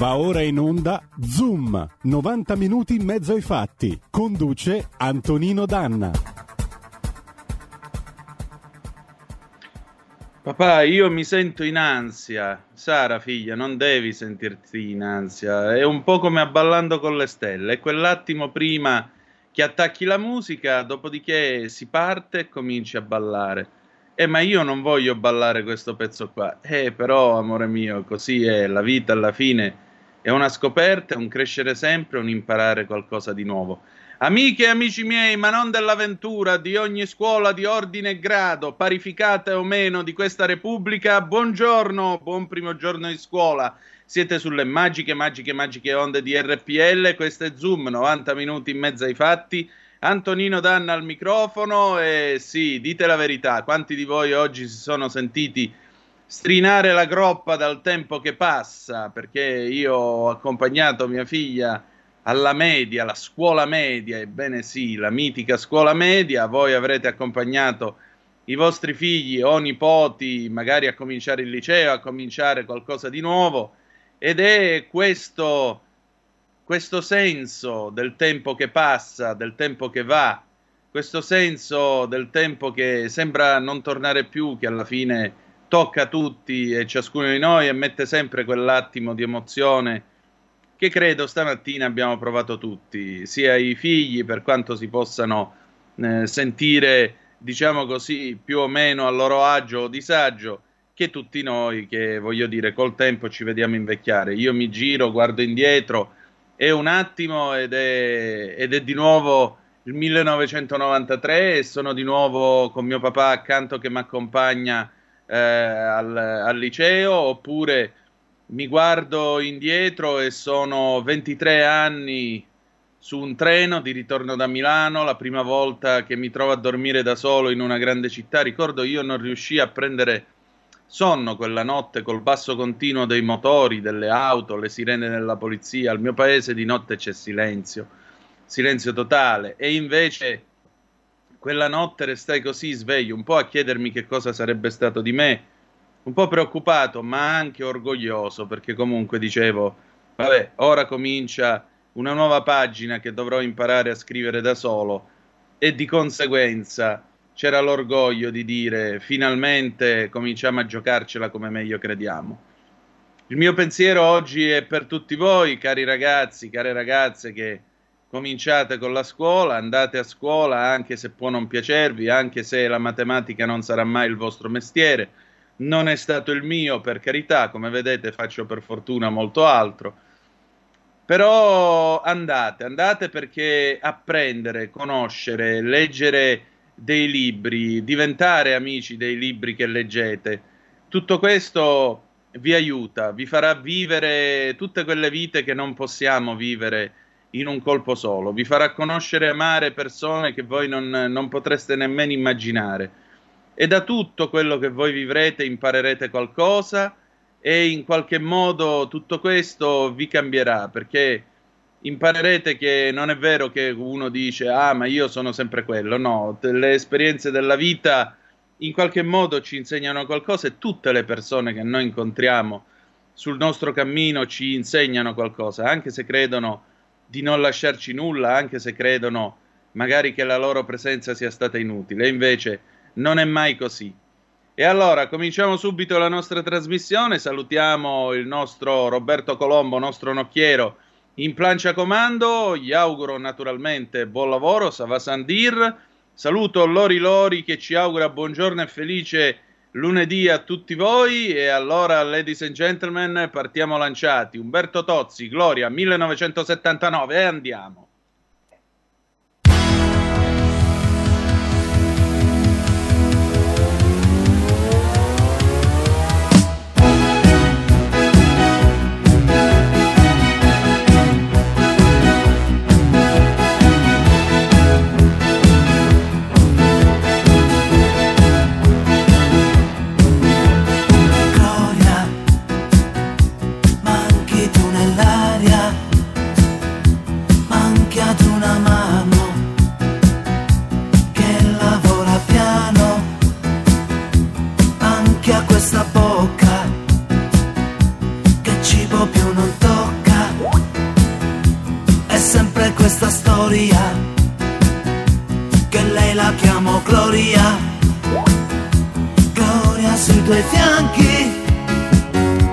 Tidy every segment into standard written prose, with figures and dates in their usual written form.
Va ora in onda Zoom, 90 minuti in mezzo ai fatti. Conduce Antonino Danna. Papà, io mi sento in ansia. Sara, figlia, non devi sentirti in ansia. È un po' come a Ballando con le stelle. È quell'attimo prima che attacchi la musica, dopodiché si parte e cominci a ballare. Ma io non voglio ballare questo pezzo qua. Però, amore mio, così è. La vita alla fine è una scoperta, un crescere sempre, un imparare qualcosa di nuovo. Amiche e amici miei, ma non dell'avventura, di ogni scuola di ordine e grado, parificata o meno, di questa Repubblica, buongiorno, buon primo giorno di scuola. Siete sulle magiche onde di RPL, questo è Zoom, 90 minuti in mezzo ai fatti. Antonino Danna al microfono e sì, dite la verità, quanti di voi oggi si sono sentiti strinare la groppa dal tempo che passa? Perché io ho accompagnato mia figlia alla media, la scuola media, ebbene sì, la mitica scuola media. Voi avrete accompagnato i vostri figli o nipoti magari a cominciare il liceo, a cominciare qualcosa di nuovo, ed è questo senso del tempo che passa, del tempo che va, questo senso del tempo che sembra non tornare più, che alla fine tocca tutti e ciascuno di noi e mette sempre quell'attimo di emozione che credo stamattina abbiamo provato tutti, sia i figli, per quanto si possano sentire, diciamo così, più o meno a loro agio o disagio, che tutti noi che, voglio dire, col tempo ci vediamo invecchiare. Io mi giro, guardo indietro, è un attimo ed è di nuovo il 1993 e sono di nuovo con mio papà accanto che mi accompagna al liceo, oppure mi guardo indietro e sono 23 anni su un treno di ritorno da Milano, la prima volta che mi trovo a dormire da solo in una grande città. Ricordo, io non riuscii a prendere sonno quella notte col basso continuo dei motori, delle auto, le sirene della polizia. Al mio paese di notte c'è silenzio, silenzio totale, e invece quella notte restai così sveglio, un po' a chiedermi che cosa sarebbe stato di me, un po' preoccupato ma anche orgoglioso, perché comunque dicevo, vabbè, ora comincia una nuova pagina che dovrò imparare a scrivere da solo, e di conseguenza c'era l'orgoglio di dire, finalmente cominciamo a giocarcela come meglio crediamo. Il mio pensiero oggi è per tutti voi, cari ragazzi, care ragazze, che cominciate con la scuola, andate a scuola anche se può non piacervi, anche se la matematica non sarà mai il vostro mestiere. Non è stato il mio, per carità, come vedete faccio per fortuna molto altro, però andate perché apprendere, conoscere, leggere dei libri, diventare amici dei libri che leggete, tutto questo vi aiuta, vi farà vivere tutte quelle vite che non possiamo vivere in un colpo solo, vi farà conoscere e amare persone che voi non potreste nemmeno immaginare. E da tutto quello che voi vivrete imparerete qualcosa e in qualche modo tutto questo vi cambierà, perché imparerete che non è vero che uno dice ma io sono sempre quello. No, le esperienze della vita in qualche modo ci insegnano qualcosa e tutte le persone che noi incontriamo sul nostro cammino ci insegnano qualcosa, anche se credono di non lasciarci nulla, anche se credono magari che la loro presenza sia stata inutile, invece non è mai così. E allora cominciamo subito la nostra trasmissione, salutiamo il nostro Roberto Colombo, nostro nocchiero in plancia comando, gli auguro naturalmente buon lavoro, Savasandir, saluto Lori che ci augura buongiorno e felice lunedì a tutti voi. E allora, ladies and gentlemen, partiamo lanciati, Umberto Tozzi, Gloria 1979 e andiamo. Questa bocca che cibo più non tocca. gloria, gloria sui tuoi fianchi.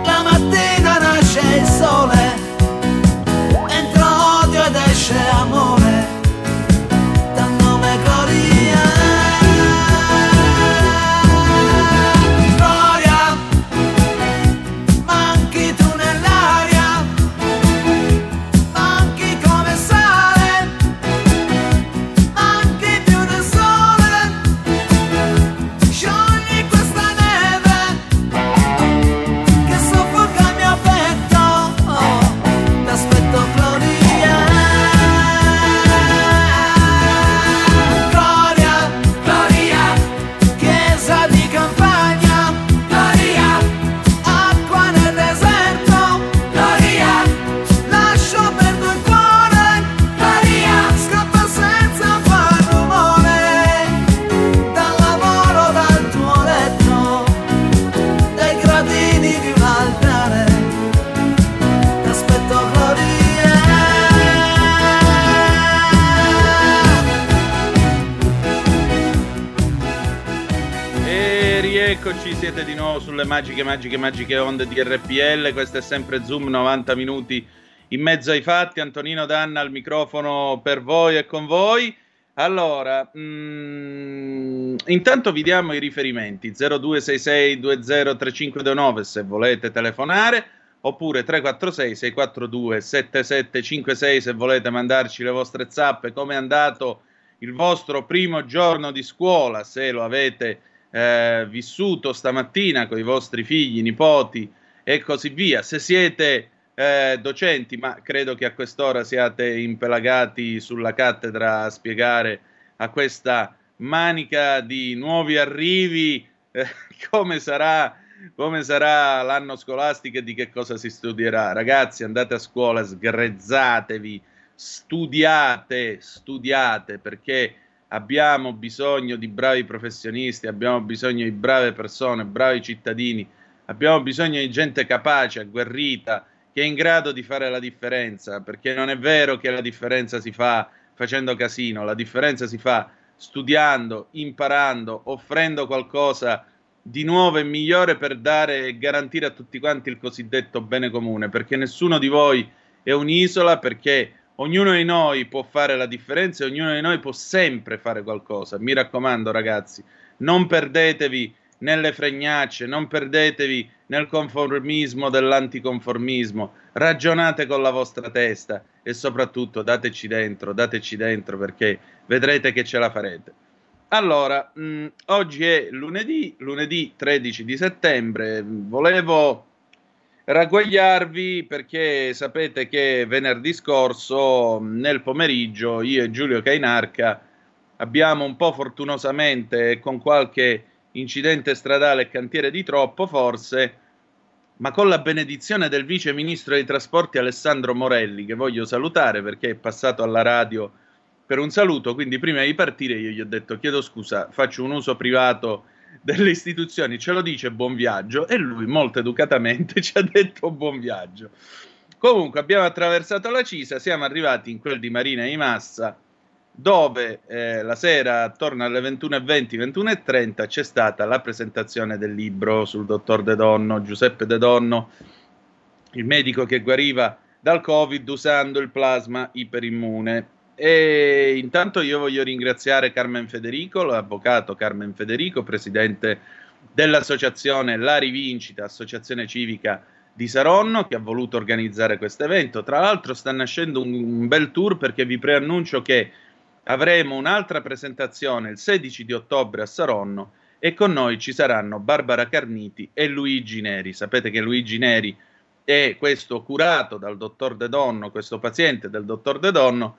La mattina nasce il sole, entra odio ed esce amore, dal nome gloria. Gloria, manchi tu nell'aria, manchi come sale, manchi più del sole, sciogli questa neve che soffoca il mio petto, oh, t'aspetto gloria. Gloria, gloria, chiesa di campagna, gloria, acqua nel deserto, gloria, lascio per il cuore, gloria, scappa senza far rumore, dal lavoro, dal tuo letto, dai gradini di un altare, t'aspetto gloria. E rieccoci, siete di nuovo sulle magiche onde di RPL. Questo è sempre Zoom, 90 minuti in mezzo ai fatti. Antonino Danna al microfono per voi e con voi. Allora, intanto vi diamo i riferimenti: 0266203529 se volete telefonare, oppure 346 642 7756 se volete mandarci le vostre zappe. Come è andato il vostro primo giorno di scuola, se lo avete vissuto stamattina con i vostri figli, nipoti e così via. Se siete docenti, ma credo che a quest'ora siate impelagati sulla cattedra a spiegare a questa manica di nuovi arrivi come sarà l'anno scolastico e di che cosa si studierà. Ragazzi, andate a scuola, sgrezzatevi, studiate, perché abbiamo bisogno di bravi professionisti, abbiamo bisogno di brave persone, bravi cittadini, abbiamo bisogno di gente capace, agguerrita, che è in grado di fare la differenza, perché non è vero che la differenza si fa facendo casino, la differenza si fa studiando, imparando, offrendo qualcosa di nuovo e migliore per dare e garantire a tutti quanti il cosiddetto bene comune, perché nessuno di voi è un'isola, perché ognuno di noi può fare la differenza e ognuno di noi può sempre fare qualcosa. Mi raccomando, ragazzi, non perdetevi nelle fregnacce, non perdetevi nel conformismo dell'anticonformismo, ragionate con la vostra testa e soprattutto dateci dentro, perché vedrete che ce la farete. Allora, oggi è lunedì 13 di settembre, volevo ragguagliarvi perché sapete che venerdì scorso nel pomeriggio io e Giulio Cainarca abbiamo un po' fortunosamente, con qualche incidente stradale e cantiere di troppo forse, ma con la benedizione del vice ministro dei trasporti Alessandro Morelli, che voglio salutare perché è passato alla radio per un saluto, quindi prima di partire io gli ho detto: chiedo scusa, faccio un uso privato delle istituzioni, ce lo dice buon viaggio, e lui molto educatamente ci ha detto buon viaggio. Comunque abbiamo attraversato la Cisa, siamo arrivati in quel di Marina di Massa, dove la sera attorno alle 21.20, 21.30 c'è stata la presentazione del libro sul dottor De Donno, Giuseppe De Donno, il medico che guariva dal Covid usando il plasma iperimmune. E intanto io voglio ringraziare Carmen Federico, l'avvocato Carmen Federico, presidente dell'associazione La Rivincita, associazione civica di Saronno, che ha voluto organizzare questo evento. Tra l'altro sta nascendo un bel tour, perché vi preannuncio che avremo un'altra presentazione il 16 di ottobre a Saronno e con noi ci saranno Barbara Carniti e Luigi Neri. Sapete che Luigi Neri è questo curato dal dottor De Donno, questo paziente del dottor De Donno,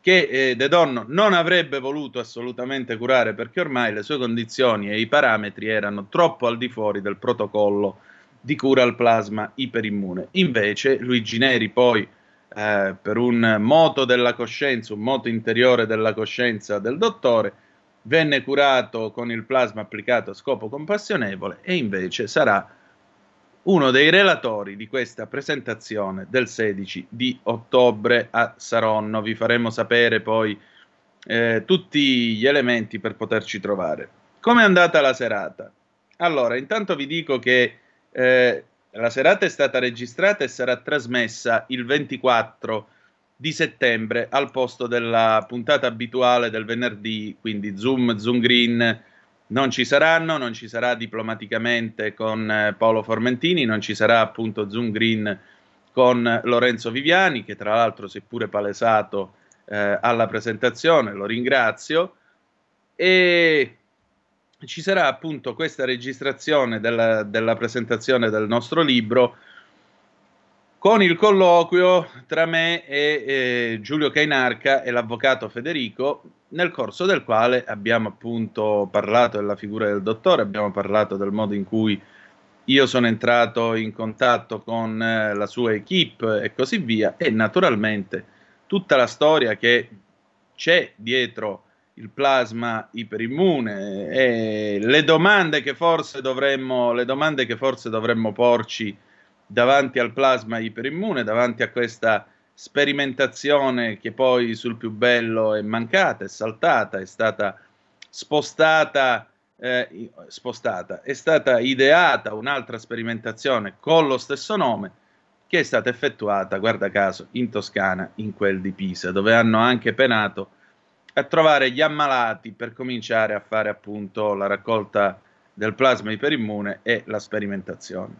che De Donno non avrebbe voluto assolutamente curare, perché ormai le sue condizioni e i parametri erano troppo al di fuori del protocollo di cura al plasma iperimmune. Invece Luigi Neri poi, per un moto della coscienza, un moto interiore della coscienza del dottore, venne curato con il plasma applicato a scopo compassionevole e invece sarà uno dei relatori di questa presentazione del 16 di ottobre a Saronno. Vi faremo sapere poi tutti gli elementi per poterci trovare. Com'è andata la serata? Allora, intanto vi dico che la serata è stata registrata e sarà trasmessa il 24 di settembre al posto della puntata abituale del venerdì, quindi Zoom Green non ci saranno, non ci sarà Diplomaticamente con Paolo Formentini, non ci sarà appunto Zoom Green con Lorenzo Viviani, che tra l'altro si è pure palesato alla presentazione, lo ringrazio, e ci sarà appunto questa registrazione della presentazione del nostro libro con il colloquio tra me e Giulio Cainarca e l'avvocato Federico, nel corso del quale abbiamo appunto parlato della figura del dottore, abbiamo parlato del modo in cui io sono entrato in contatto con la sua equipe e così via, e naturalmente tutta la storia che c'è dietro il plasma iperimmune e le domande che forse dovremmo porci davanti al plasma iperimmune, davanti a questa sperimentazione che poi sul più bello è mancata, è saltata, è stata spostata, è stata ideata un'altra sperimentazione con lo stesso nome che è stata effettuata, guarda caso, in Toscana, in quel di Pisa, dove hanno anche penato a trovare gli ammalati per cominciare a fare appunto la raccolta del plasma iperimmune e la sperimentazione.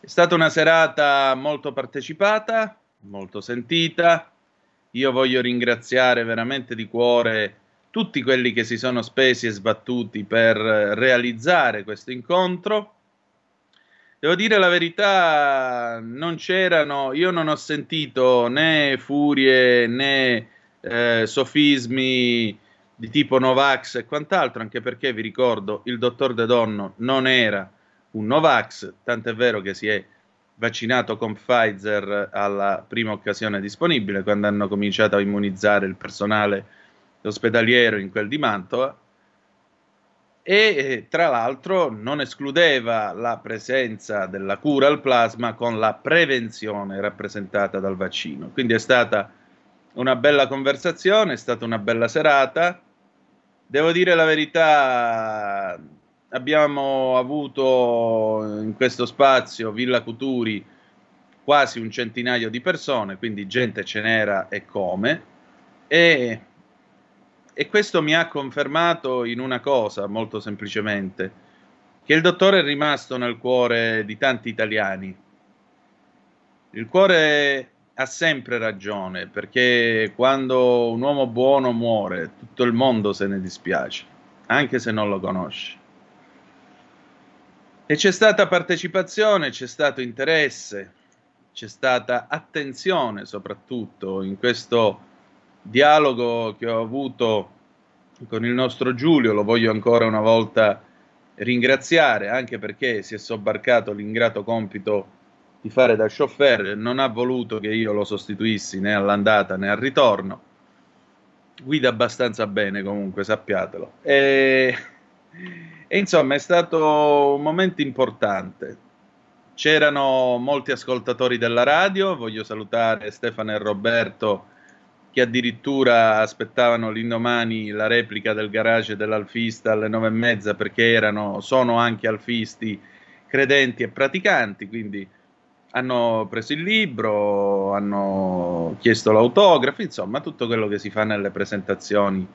È stata una serata molto partecipata, molto sentita. Io voglio ringraziare veramente di cuore tutti quelli che si sono spesi e sbattuti per realizzare questo incontro. Devo dire la verità, io non ho sentito né furie né sofismi di tipo Novax e quant'altro, anche perché vi ricordo il dottor De Donno non era un Novax, tant'è vero che si è vaccinato con Pfizer alla prima occasione disponibile, quando hanno cominciato a immunizzare il personale ospedaliero in quel di Mantova, e tra l'altro non escludeva la presenza della cura al plasma con la prevenzione rappresentata dal vaccino. Quindi è stata una bella conversazione, è stata una bella serata. Devo dire la verità, abbiamo avuto in questo spazio Villa Cuturi quasi un centinaio di persone, quindi gente ce n'era e come, e questo mi ha confermato in una cosa, molto semplicemente, che il dottore è rimasto nel cuore di tanti italiani. Il cuore ha sempre ragione, perché quando un uomo buono muore, tutto il mondo se ne dispiace, anche se non lo conosce. E c'è stata partecipazione, c'è stato interesse, c'è stata attenzione soprattutto in questo dialogo che ho avuto con il nostro Giulio, lo voglio ancora una volta ringraziare, anche perché si è sobbarcato l'ingrato compito di fare da chauffeur, non ha voluto che io lo sostituissi né all'andata né al ritorno, guida abbastanza bene comunque, sappiatelo. E insomma è stato un momento importante, c'erano molti ascoltatori della radio, voglio salutare Stefano e Roberto che addirittura aspettavano l'indomani la replica del garage dell'alfista alle 9:30, perché sono anche alfisti credenti e praticanti, quindi hanno preso il libro, hanno chiesto l'autografo, insomma tutto quello che si fa nelle presentazioni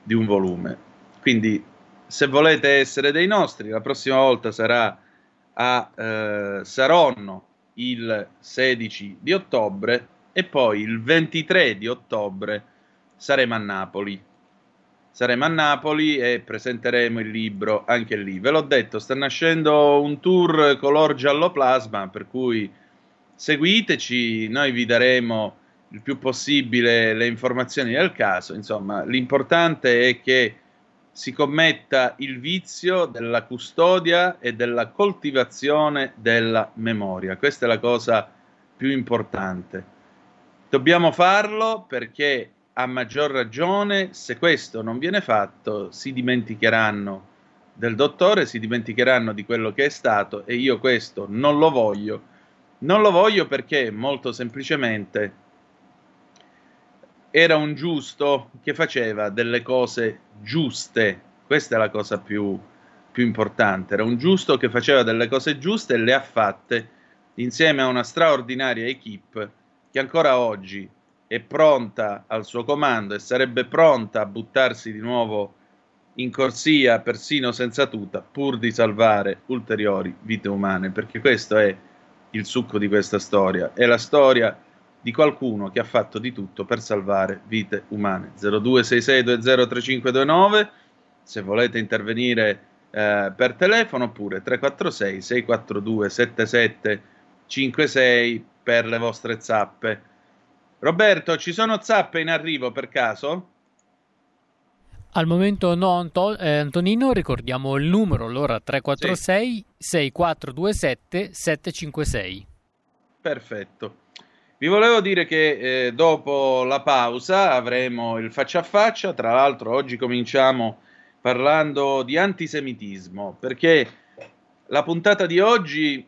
di un volume. Quindi se volete essere dei nostri, la prossima volta sarà a Saronno il 16 di ottobre e poi il 23 di ottobre saremo a Napoli. Saremo a Napoli e presenteremo il libro anche lì. Ve l'ho detto, sta nascendo un tour color giallo plasma, per cui seguiteci, noi vi daremo il più possibile le informazioni del caso. Insomma, l'importante è che si commetta il vizio della custodia e della coltivazione della memoria. Questa è la cosa più importante. Dobbiamo farlo perché, a maggior ragione, se questo non viene fatto, si dimenticheranno del dottore, si dimenticheranno di quello che è stato, e io questo non lo voglio. Non lo voglio perché, molto semplicemente, era un giusto che faceva delle cose giuste. Questa è la cosa più importante. Era un giusto che faceva delle cose giuste e le ha fatte insieme a una straordinaria equipe che ancora oggi è pronta al suo comando e sarebbe pronta a buttarsi di nuovo in corsia, persino senza tuta, pur di salvare ulteriori vite umane, perché questo è il succo di questa storia, è la storia di qualcuno che ha fatto di tutto per salvare vite umane. 0266203529 se volete intervenire per telefono, oppure 346 642 7756 per le vostre zappe. Roberto, ci sono zappe in arrivo per caso? Al momento no, Antonino, ricordiamo il numero, allora 346 6427 756. Perfetto. Vi volevo dire che dopo la pausa avremo il faccia a faccia. Tra l'altro oggi cominciamo parlando di antisemitismo, perché la puntata di oggi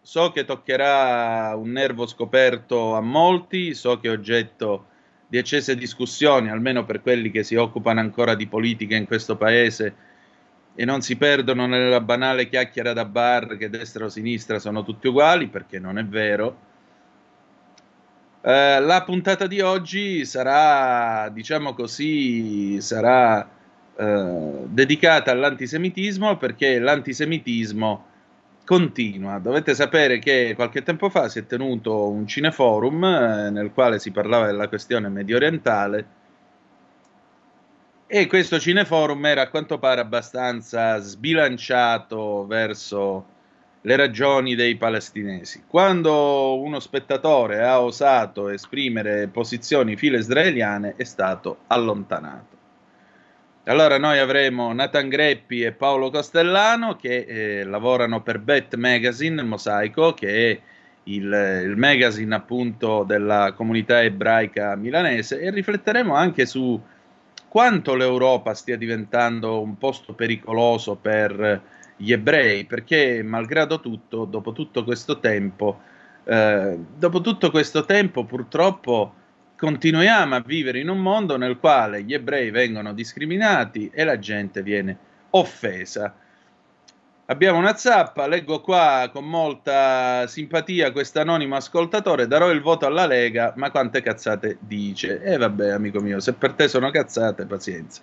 so che toccherà un nervo scoperto a molti, so che è oggetto di accese discussioni, almeno per quelli che si occupano ancora di politica in questo paese e non si perdono nella banale chiacchiera da bar che destra o sinistra sono tutti uguali, perché non è vero. La puntata di oggi sarà, diciamo così, sarà dedicata all'antisemitismo, perché l'antisemitismo continua. Dovete sapere che qualche tempo fa si è tenuto un cineforum nel quale si parlava della questione mediorientale, e questo cineforum era a quanto pare abbastanza sbilanciato verso le ragioni dei palestinesi. Quando uno spettatore ha osato esprimere posizioni filo-israeliane è stato allontanato. Allora noi avremo Nathan Greppi e Paolo Castellano che lavorano per Bet Magazine, Mosaico, che è il magazine appunto della comunità ebraica milanese, e rifletteremo anche su quanto l'Europa stia diventando un posto pericoloso per gli ebrei, perché malgrado tutto, dopo tutto questo tempo purtroppo continuiamo a vivere in un mondo nel quale gli ebrei vengono discriminati e la gente viene offesa. Abbiamo una zappa, leggo qua con molta simpatia questo anonimo ascoltatore: darò il voto alla Lega, ma quante cazzate dice. E vabbè, amico mio, se per te sono cazzate, pazienza.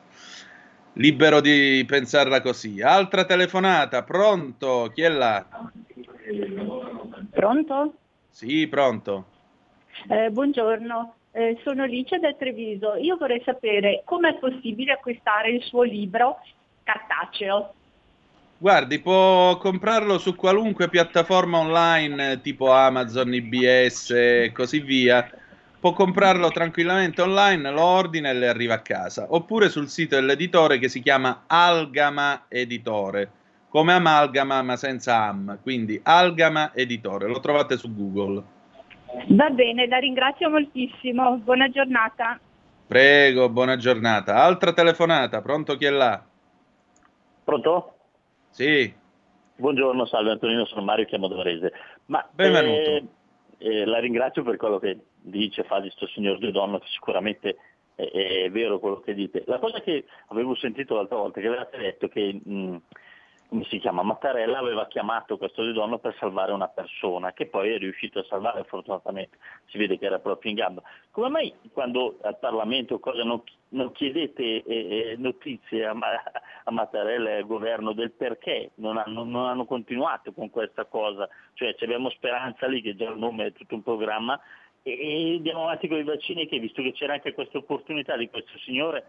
Libero di pensarla così. Altra telefonata, pronto? Chi è là? Pronto? Sì, pronto. Buongiorno. Sono Licia da Treviso. Io vorrei sapere com'è possibile acquistare il suo libro cartaceo. Guardi, può comprarlo su qualunque piattaforma online tipo Amazon, IBS e così via. Può comprarlo tranquillamente online, lo ordina e le arriva a casa. Oppure sul sito dell'editore che si chiama Algama Editore, come amalgama ma senza am, quindi Algama Editore, lo trovate su Google. Va bene, la ringrazio moltissimo, buona giornata. Prego, buona giornata. Altra telefonata, pronto, chi è là? Pronto? Sì. Buongiorno, salve Antonino, sono Mario, chiamo Varese. Ma benvenuto. La ringrazio per quello che dice, fa di sto signor De Donno, che sicuramente è vero quello che dite. La cosa che avevo sentito l'altra volta, che avevate detto che Mattarella aveva chiamato questo De Donno per salvare una persona che poi è riuscito a salvare, fortunatamente si vede che era proprio in gamba. Come mai quando al Parlamento cosa non chiedete notizie a Mattarella e al governo del perché non hanno continuato con questa cosa? Cioè abbiamo Speranza lì, che già il nome è tutto un programma, e andiamo avanti con i vaccini, che visto che c'era anche questa opportunità di questo signore,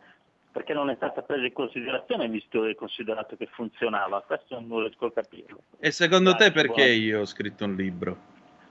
perché non è stata presa in considerazione, visto e considerato che funzionava? Questo non riesco a capirlo. E secondo te perché io ho scritto un libro?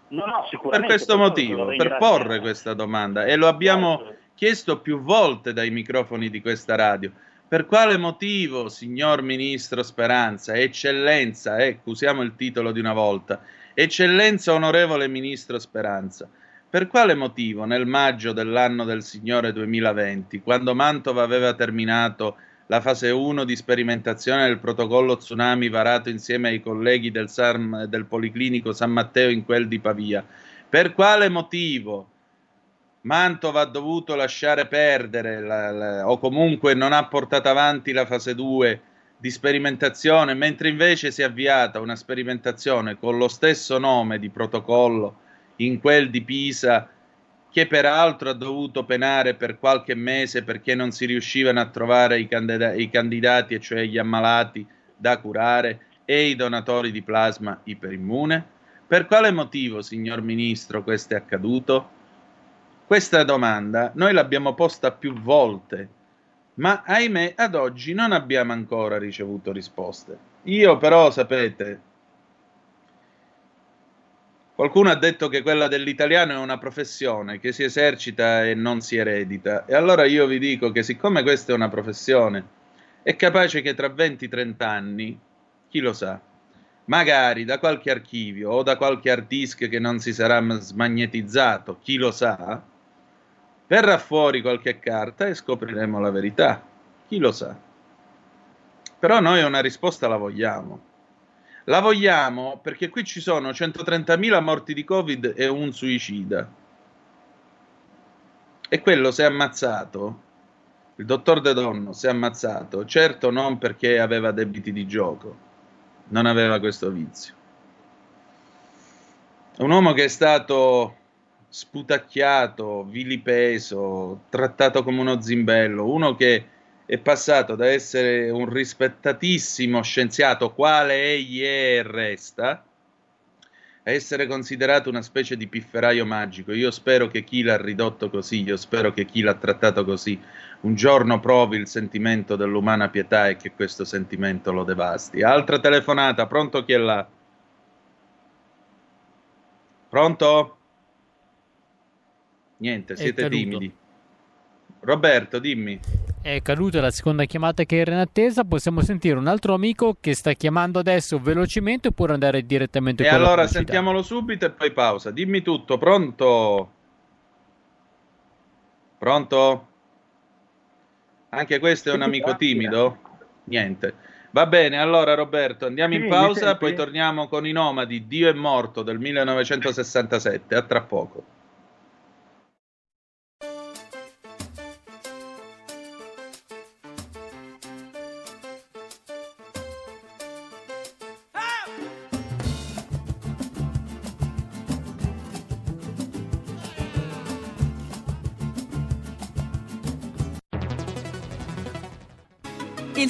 No, sicuramente. Per questo motivo, per porre questa domanda, e lo abbiamo chiesto più volte dai microfoni di questa radio. Per quale motivo, signor Ministro Speranza, Eccellenza, ecco, usiamo il titolo di una volta, Eccellenza Onorevole Ministro Speranza, per quale motivo nel maggio dell'anno del Signore 2020, quando Mantova aveva terminato la fase 1 di sperimentazione del protocollo tsunami varato insieme ai colleghi del Policlinico San Matteo in quel di Pavia, per quale motivo Mantova ha dovuto lasciare perdere o comunque non ha portato avanti la fase 2 di sperimentazione, mentre invece si è avviata una sperimentazione con lo stesso nome di protocollo in quel di Pisa, che peraltro ha dovuto penare per qualche mese perché non si riuscivano a trovare i candidati, e cioè gli ammalati da curare e i donatori di plasma iperimmune? Per quale motivo, signor Ministro, questo è accaduto? Questa domanda noi l'abbiamo posta più volte, ma ahimè ad oggi non abbiamo ancora ricevuto risposte. Io però, sapete, qualcuno ha detto che quella dell'italiano è una professione che si esercita e non si eredita, e allora io vi dico che siccome questa è una professione, è capace che tra 20-30 anni, chi lo sa, magari da qualche archivio o da qualche hard disk che non si sarà smagnetizzato, chi lo sa, verrà fuori qualche carta e scopriremo la verità, chi lo sa. Però noi una risposta la vogliamo. La vogliamo perché qui ci sono 130.000 morti di Covid e un suicida. E quello si è ammazzato, il dottor De Donno si è ammazzato, certo non perché aveva debiti di gioco, non aveva questo vizio. Un uomo che è stato sputacchiato, vilipeso, trattato come uno zimbello, uno che è passato da essere un rispettatissimo scienziato, quale egli è e resta, a essere considerato una specie di pifferaio magico. Io spero che chi l'ha ridotto così, io spero che chi l'ha trattato così, un giorno provi il sentimento dell'umana pietà e che questo sentimento lo devasti. Altra telefonata, pronto, chi è là? Pronto? Niente, siete timidi. Roberto, dimmi. È caduta la seconda chiamata che era in attesa. Possiamo sentire un altro amico che sta chiamando adesso velocemente, oppure andare direttamente e con allora la pubblicità. Sentiamolo subito e poi pausa. Dimmi tutto. Pronto? Pronto? Anche questo è un amico timido? Niente. Va bene, allora Roberto, andiamo in pausa, poi torniamo con i Nomadi, Dio è morto, del 1967. A tra poco. Il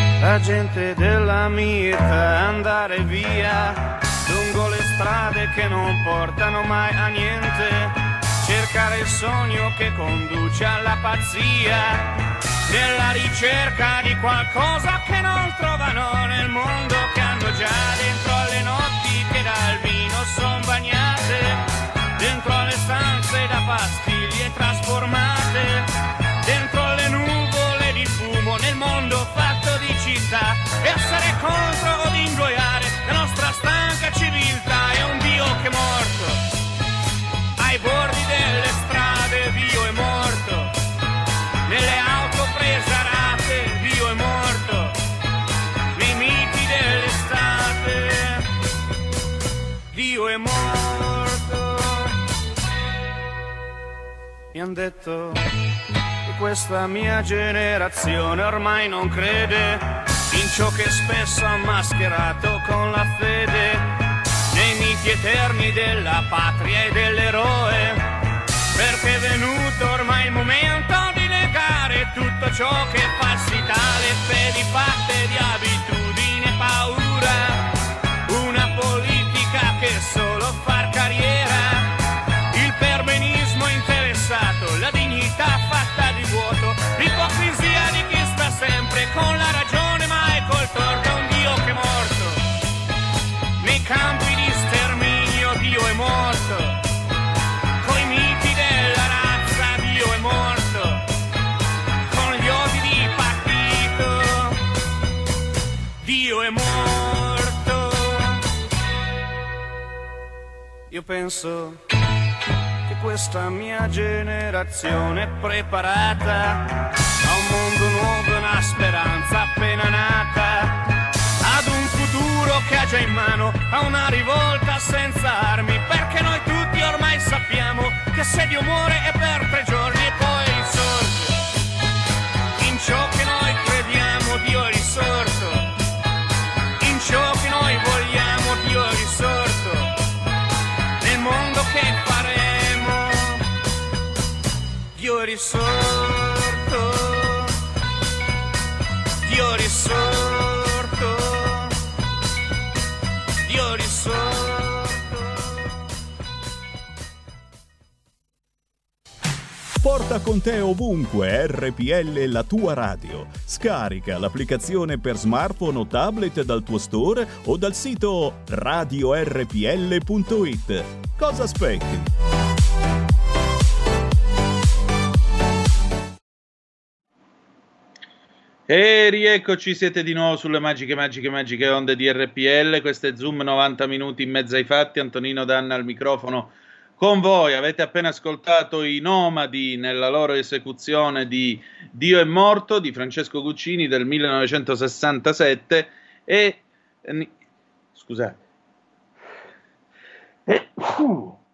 la gente della mia età andare via lungo le strade che non portano mai a niente, cercare il sogno che conduce alla pazzia, nella ricerca di qualcosa che non trovano nel mondo che hanno già dentro, alle notti che dal vino son bagnate, dentro alle stanze da pastiglie trasformate, dentro le nuvole di fumo nel mondo fatto di città, essere contro o ingoiare la nostra stanca civiltà, è un Dio che è morto ai bordi delle strade, Dio è morto nelle auto prese a rate, Dio è morto nei miti dell'estate, Dio è morto. Mi han detto questa mia generazione ormai non crede in ciò che spesso ha mascherato con la fede, nei miti eterni della patria e dell'eroe, perché è venuto ormai il momento di negare tutto ciò che è falsità, le fedi fatte di abitudine Io penso che questa mia generazione è preparata a un mondo nuovo, una speranza appena nata, ad un futuro che ha già in mano, a una rivolta senza armi, perché noi tutti ormai sappiamo che se Dio muore è per 3 giorni e poi risorge. In ciò che noi crediamo Dio è risorto, in ciò che noi vogliamo Dio è risorto, nel mondo che faremo Dio è risorto, Dio è risorto, Dio è risorto. Porta con te ovunque RPL, la tua radio. Scarica l'applicazione per smartphone o tablet dal tuo store o dal sito radiorpl.it. Cosa aspetti? E rieccoci, siete di nuovo sulle magiche onde di RPL. Questo è Zoom 90 minuti in mezzo ai fatti. Antonino Danna al microfono. Con voi avete appena ascoltato i Nomadi nella loro esecuzione di Dio è morto di Francesco Guccini del 1967 e... Scusate.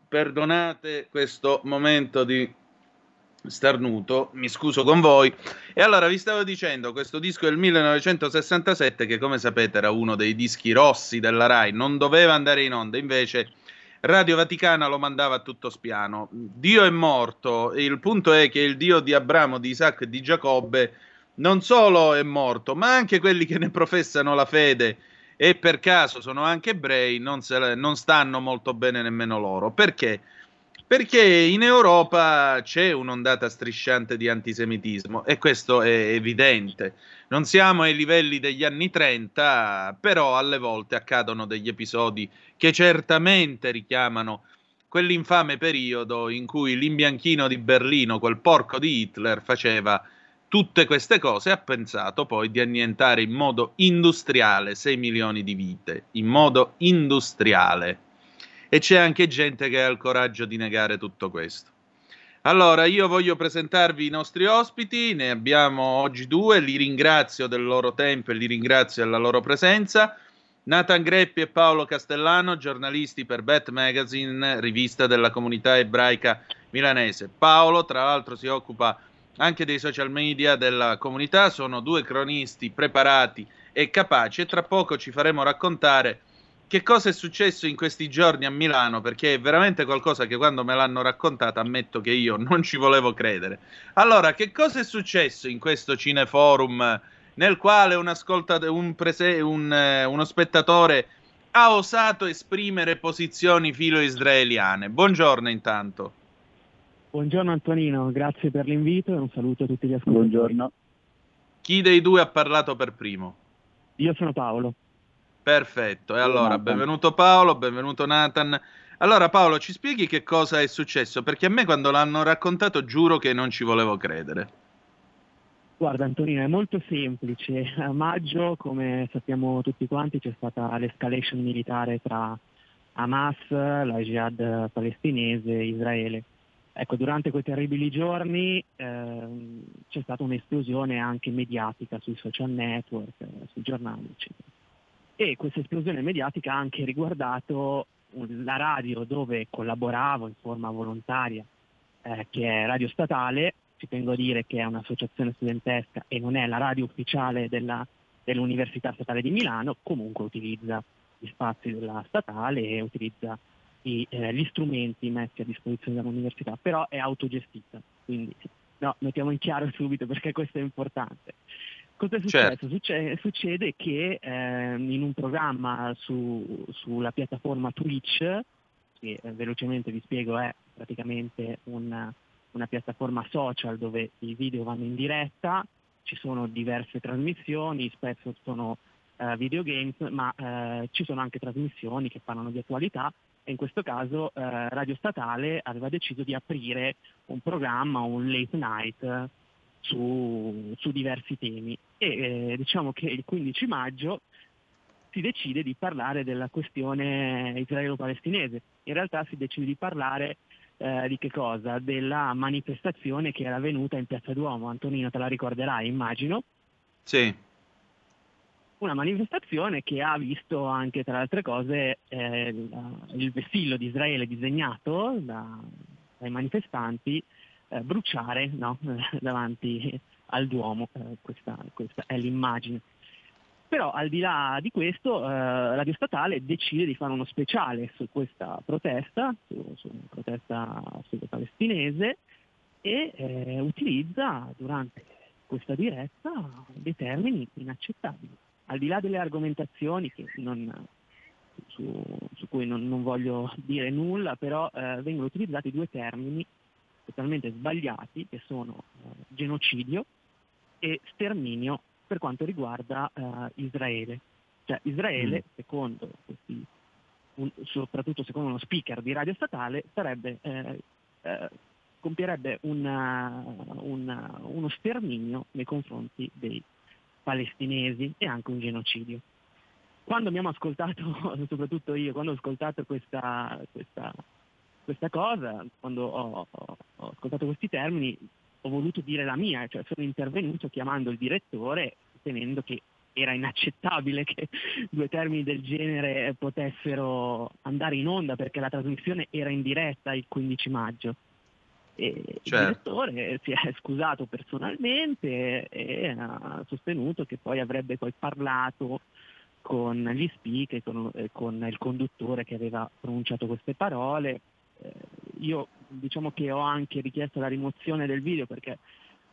Perdonate questo momento di starnuto, mi scuso con voi. E allora vi stavo dicendo, questo disco del 1967 che come sapete era uno dei dischi rossi della Rai, non doveva andare in onda, invece... Radio Vaticana lo mandava a tutto spiano. Dio è morto, il punto è che il Dio di Abramo, di Isacco e di Giacobbe non solo è morto, ma anche quelli che ne professano la fede e per caso sono anche ebrei non stanno molto bene nemmeno loro. Perché? Perché in Europa c'è un'ondata strisciante di antisemitismo e questo è evidente. Non siamo ai livelli degli anni 30, però alle volte accadono degli episodi che certamente richiamano quell'infame periodo in cui l'imbianchino di Berlino, quel porco di Hitler, faceva tutte queste cose e ha pensato poi di annientare in modo industriale 6 milioni di vite, in modo industriale. E c'è anche gente che ha il coraggio di negare tutto questo. Allora, io voglio presentarvi i nostri ospiti, ne abbiamo oggi 2, li ringrazio del loro tempo e li ringrazio della loro presenza. Nathan Greppi e Paolo Castellano, giornalisti per Bet Magazine, rivista della comunità ebraica milanese. Paolo, tra l'altro, si occupa anche dei social media della comunità, sono 2 cronisti preparati e capaci e tra poco ci faremo raccontare che cosa è successo in questi giorni a Milano, perché è veramente qualcosa che quando me l'hanno raccontata ammetto che io non ci volevo credere. Allora, che cosa è successo in questo cineforum nel quale uno spettatore ha osato esprimere posizioni filo-israeliane? Buongiorno intanto. Buongiorno Antonino, grazie per l'invito e un saluto a tutti gli ascoltatori. Buongiorno. Chi dei 2 ha parlato per primo? Io sono Paolo. Perfetto, e allora benvenuto Paolo, benvenuto Nathan. Allora Paolo, ci spieghi che cosa è successo? Perché a me quando l'hanno raccontato giuro che non ci volevo credere. Guarda Antonino, è molto semplice. A maggio, come sappiamo tutti quanti, c'è stata l'escalation militare tra Hamas, la Jihad palestinese e Israele. Ecco, durante quei terribili giorni c'è stata un'esplosione anche mediatica sui social network, sui giornali, eccetera. E questa esplosione mediatica ha anche riguardato la radio dove collaboravo in forma volontaria, che è Radio Statale, ci tengo a dire che è un'associazione studentesca e non è la radio ufficiale dell'Università Statale di Milano, comunque utilizza gli spazi della Statale e utilizza gli strumenti messi a disposizione dall'università, però è autogestita, quindi no, mettiamo in chiaro subito perché questo è importante. Cosa è successo? Certo. Succede che in un programma sulla piattaforma Twitch, che velocemente vi spiego è praticamente una piattaforma social dove i video vanno in diretta, ci sono diverse trasmissioni, spesso sono videogames, ma ci sono anche trasmissioni che parlano di attualità e in questo caso Radio Statale aveva deciso di aprire un programma, un late night, su diversi temi e diciamo che il 15 maggio si decide di parlare della questione israelo-palestinese in realtà si decide di parlare di che cosa? Della manifestazione che era avvenuta in Piazza Duomo. Antonino, te la ricorderai, immagino. Sì. Una manifestazione che ha visto anche, tra le altre cose, il vessillo di Israele disegnato dai manifestanti bruciare, no? davanti al Duomo. Questa è l'immagine. Però al di là di questo Radio Statale decide di fare uno speciale su questa protesta, su una protesta palestinese, e utilizza durante questa diretta dei termini inaccettabili. Al di là delle argomentazioni che su cui non voglio dire nulla, però vengono utilizzati due termini totalmente sbagliati, che sono genocidio e sterminio, per quanto riguarda Israele. Cioè Israele, secondo questi, soprattutto secondo uno speaker di Radio Statale, sarebbe compierebbe uno sterminio nei confronti dei palestinesi e anche un genocidio. Quando abbiamo ascoltato, soprattutto io, quando ho ascoltato questa cosa, quando ho ascoltato questi termini, ho voluto dire la mia, cioè sono intervenuto chiamando il direttore, sostenendo che era inaccettabile che due termini del genere potessero andare in onda, perché la trasmissione era in diretta il 15 maggio. E certo. Il direttore si è scusato personalmente e ha sostenuto che poi avrebbe poi parlato con gli speaker, con il conduttore che aveva pronunciato queste parole. Io diciamo che ho anche richiesto la rimozione del video, perché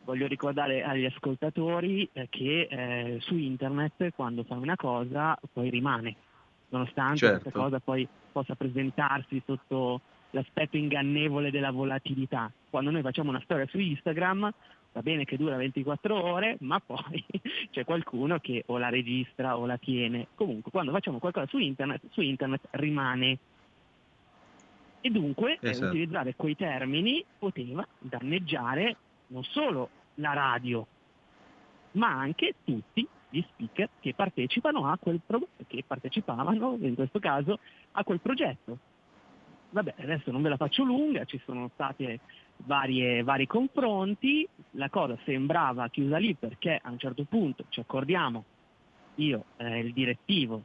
voglio ricordare agli ascoltatori che su internet, quando fai una cosa, poi rimane, nonostante certo. Questa cosa poi possa presentarsi sotto l'aspetto ingannevole della volatilità. Quando noi facciamo una storia su Instagram, va bene che dura 24 ore, ma poi c'è qualcuno che o la registra o la tiene. Comunque, quando facciamo qualcosa su internet rimane. E dunque esatto. Utilizzare quei termini poteva danneggiare non solo la radio, ma anche tutti gli speaker che partecipano a che partecipavano, in questo caso, a quel progetto. Vabbè, adesso non ve la faccio lunga, ci sono stati vari confronti, la cosa sembrava chiusa lì, perché a un certo punto ci accordiamo, io, il direttivo,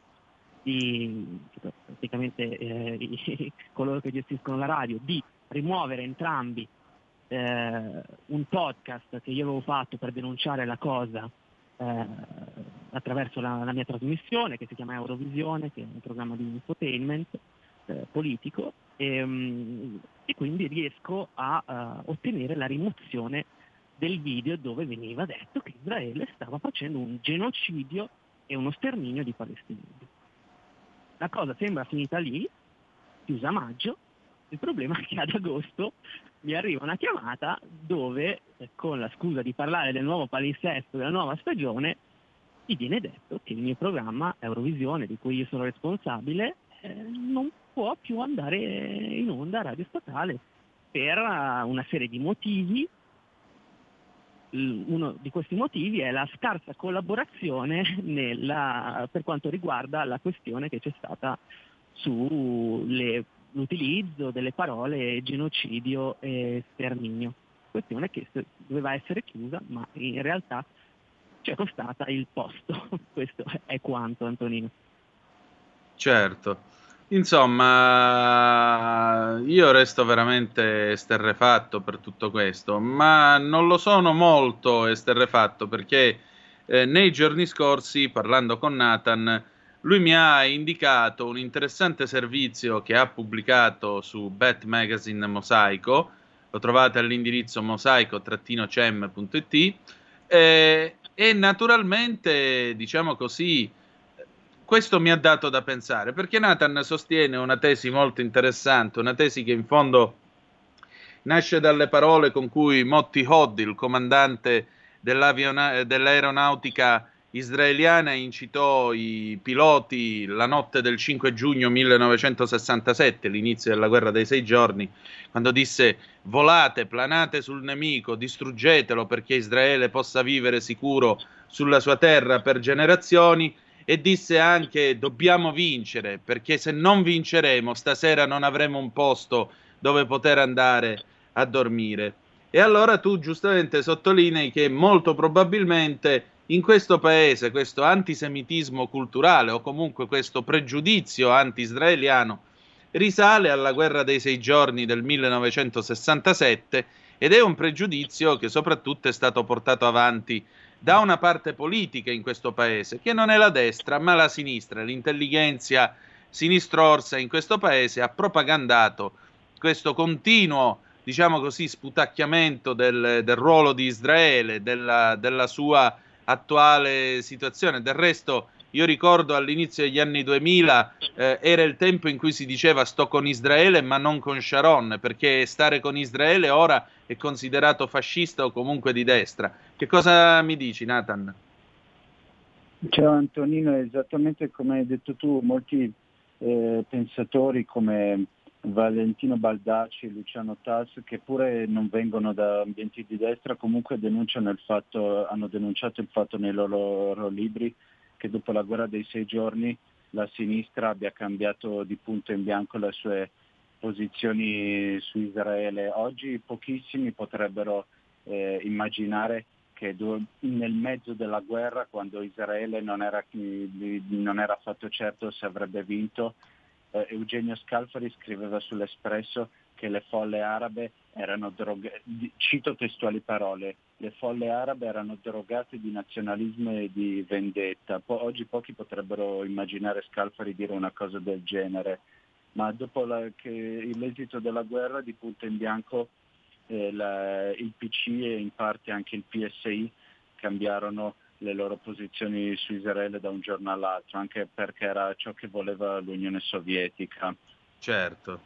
praticamente coloro che gestiscono la radio, di rimuovere entrambi un podcast che io avevo fatto per denunciare la cosa attraverso la mia trasmissione, che si chiama Eurovisione, che è un programma di infotainment politico, e quindi riesco a ottenere la rimozione del video dove veniva detto che Israele stava facendo un genocidio e uno sterminio di palestinesi. La cosa sembra finita lì, chiusa maggio. Il problema è che ad agosto mi arriva una chiamata dove, con la scusa di parlare del nuovo palinsesto della nuova stagione, mi viene detto che il mio programma Eurovisione, di cui io sono responsabile, non può più andare in onda a Radio Statale per una serie di motivi. Uno di questi motivi è la scarsa collaborazione per quanto riguarda la questione che c'è stata sull'utilizzo delle parole genocidio e sterminio, questione che doveva essere chiusa, ma in realtà ci è costata il posto. Questo è quanto, Antonino. Certo. Insomma, io resto veramente esterrefatto per tutto questo, ma non lo sono molto esterrefatto, perché nei giorni scorsi, parlando con Nathan, lui mi ha indicato un interessante servizio che ha pubblicato su Bet Magazine Mosaico, lo trovate all'indirizzo mosaico-cem.it, e naturalmente, diciamo così, questo mi ha dato da pensare, perché Nathan sostiene una tesi molto interessante, una tesi che in fondo nasce dalle parole con cui Motti Hoddy, il comandante dell'aeronautica israeliana, incitò i piloti la notte del 5 giugno 1967, l'inizio della guerra dei 6 giorni, quando disse: volate, planate sul nemico, distruggetelo perché Israele possa vivere sicuro sulla sua terra per generazioni. e disse anche: dobbiamo vincere, perché se non vinceremo stasera non avremo un posto dove poter andare a dormire. E allora tu giustamente sottolinei che molto probabilmente in questo paese questo antisemitismo culturale, o comunque questo pregiudizio anti-israeliano, risale alla guerra dei 6 giorni del 1967, ed è un pregiudizio che soprattutto è stato portato avanti da una parte politica in questo paese, che non è la destra ma la sinistra. L'intellighenzia sinistrorsa in questo paese ha propagandato questo continuo, diciamo così, sputacchiamento del ruolo di Israele, della sua attuale situazione. Del resto io ricordo all'inizio degli anni 2000 era il tempo in cui si diceva sto con Israele ma non con Sharon, perché stare con Israele ora è considerato fascista o comunque di destra. Che cosa mi dici, Nathan? Ciao Antonino, esattamente come hai detto tu, molti pensatori come Valentino Baldacci e Luciano Tasso, che pure non vengono da ambienti di destra, comunque hanno denunciato il fatto nei loro libri che dopo la guerra dei 6 giorni la sinistra abbia cambiato di punto in bianco le sue posizioni su Israele. Oggi pochissimi potrebbero immaginare che nel mezzo della guerra, quando Israele non era affatto certo se avrebbe vinto, Eugenio Scalfari scriveva sull'Espresso che le folle arabe erano drogate, cito testuali parole, le folle arabe erano drogate di nazionalismo e di vendetta. Oggi pochi potrebbero immaginare Scalfari dire una cosa del genere, ma dopo l'esito della guerra di punto in bianco il PC e in parte anche il PSI cambiarono le loro posizioni su Israele da un giorno all'altro, anche perché era ciò che voleva l'Unione Sovietica. Certo.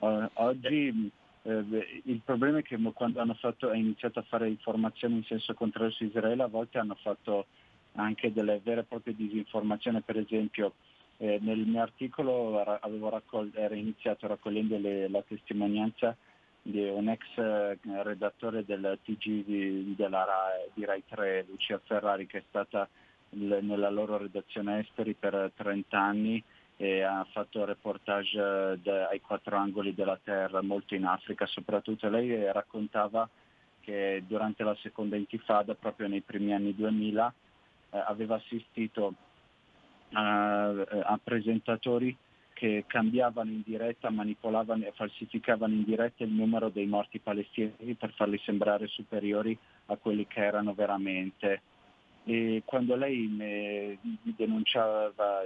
Oggi il problema è che quando hanno iniziato a fare informazioni in senso contrario su Israele, a volte hanno fatto anche delle vere e proprie disinformazioni. Per esempio nel mio articolo era iniziato raccogliendo la testimonianza di un ex redattore del TG di Rai 3, Lucia Ferrari, che è stata nella loro redazione esteri per 30 anni e ha fatto reportage ai 4 angoli della terra, molto in Africa soprattutto. Lei raccontava che durante la seconda intifada, proprio nei primi anni 2000, aveva assistito a presentatori che cambiavano in diretta, manipolavano e falsificavano in diretta il numero dei morti palestinesi per farli sembrare superiori a quelli che erano veramente. E quando lei mi denunciava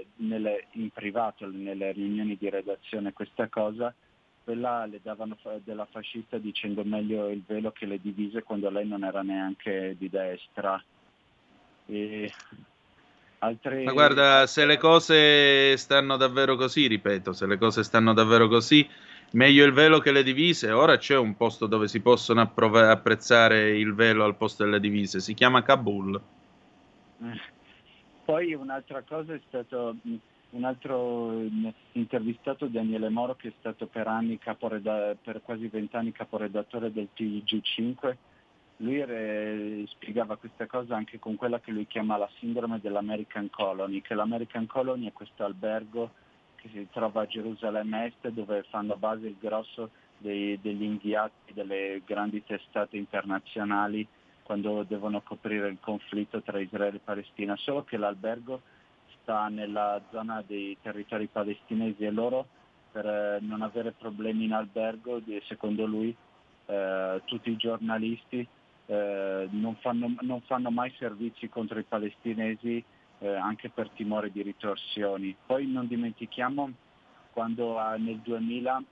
in privato, nelle riunioni di redazione, questa cosa, quella le davano della fascista dicendo meglio il velo che le divise, quando lei non era neanche di destra. E ma guarda, se le cose stanno davvero così, ripeto, se le cose stanno davvero così, meglio il velo che le divise. Ora c'è un posto dove si possono apprezzare il velo al posto delle divise, si chiama Kabul. Poi un'altra cosa, è stato un altro intervistato, Daniele Moro, che è stato per quasi 20 anni caporedattore del TG5. Lui spiegava questa cosa anche con quella che lui chiama la sindrome dell'American Colony, che l'American Colony è questo albergo che si trova a Gerusalemme Est, dove fanno base il grosso degli inviati delle grandi testate internazionali quando devono coprire il conflitto tra Israele e Palestina, solo che l'albergo sta nella zona dei territori palestinesi e loro, per non avere problemi in albergo, secondo lui, tutti i giornalisti non fanno mai servizi contro i palestinesi, anche per timore di ritorsioni. Poi non dimentichiamo quando nel 2000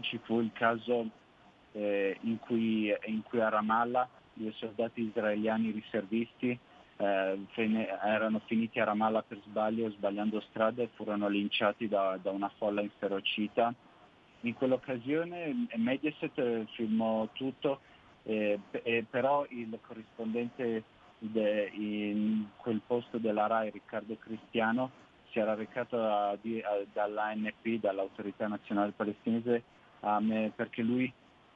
ci fu il caso in cui a Ramallah 2 soldati israeliani riservisti erano finiti a Ramallah per sbaglio, sbagliando strada, e furono linciati da una folla inferocita. In quell'occasione Mediaset filmò tutto, però il corrispondente in quel posto della RAI, Riccardo Cristiano, si era recato dall'ANP, dall'Autorità Nazionale Palestinese, perché lui,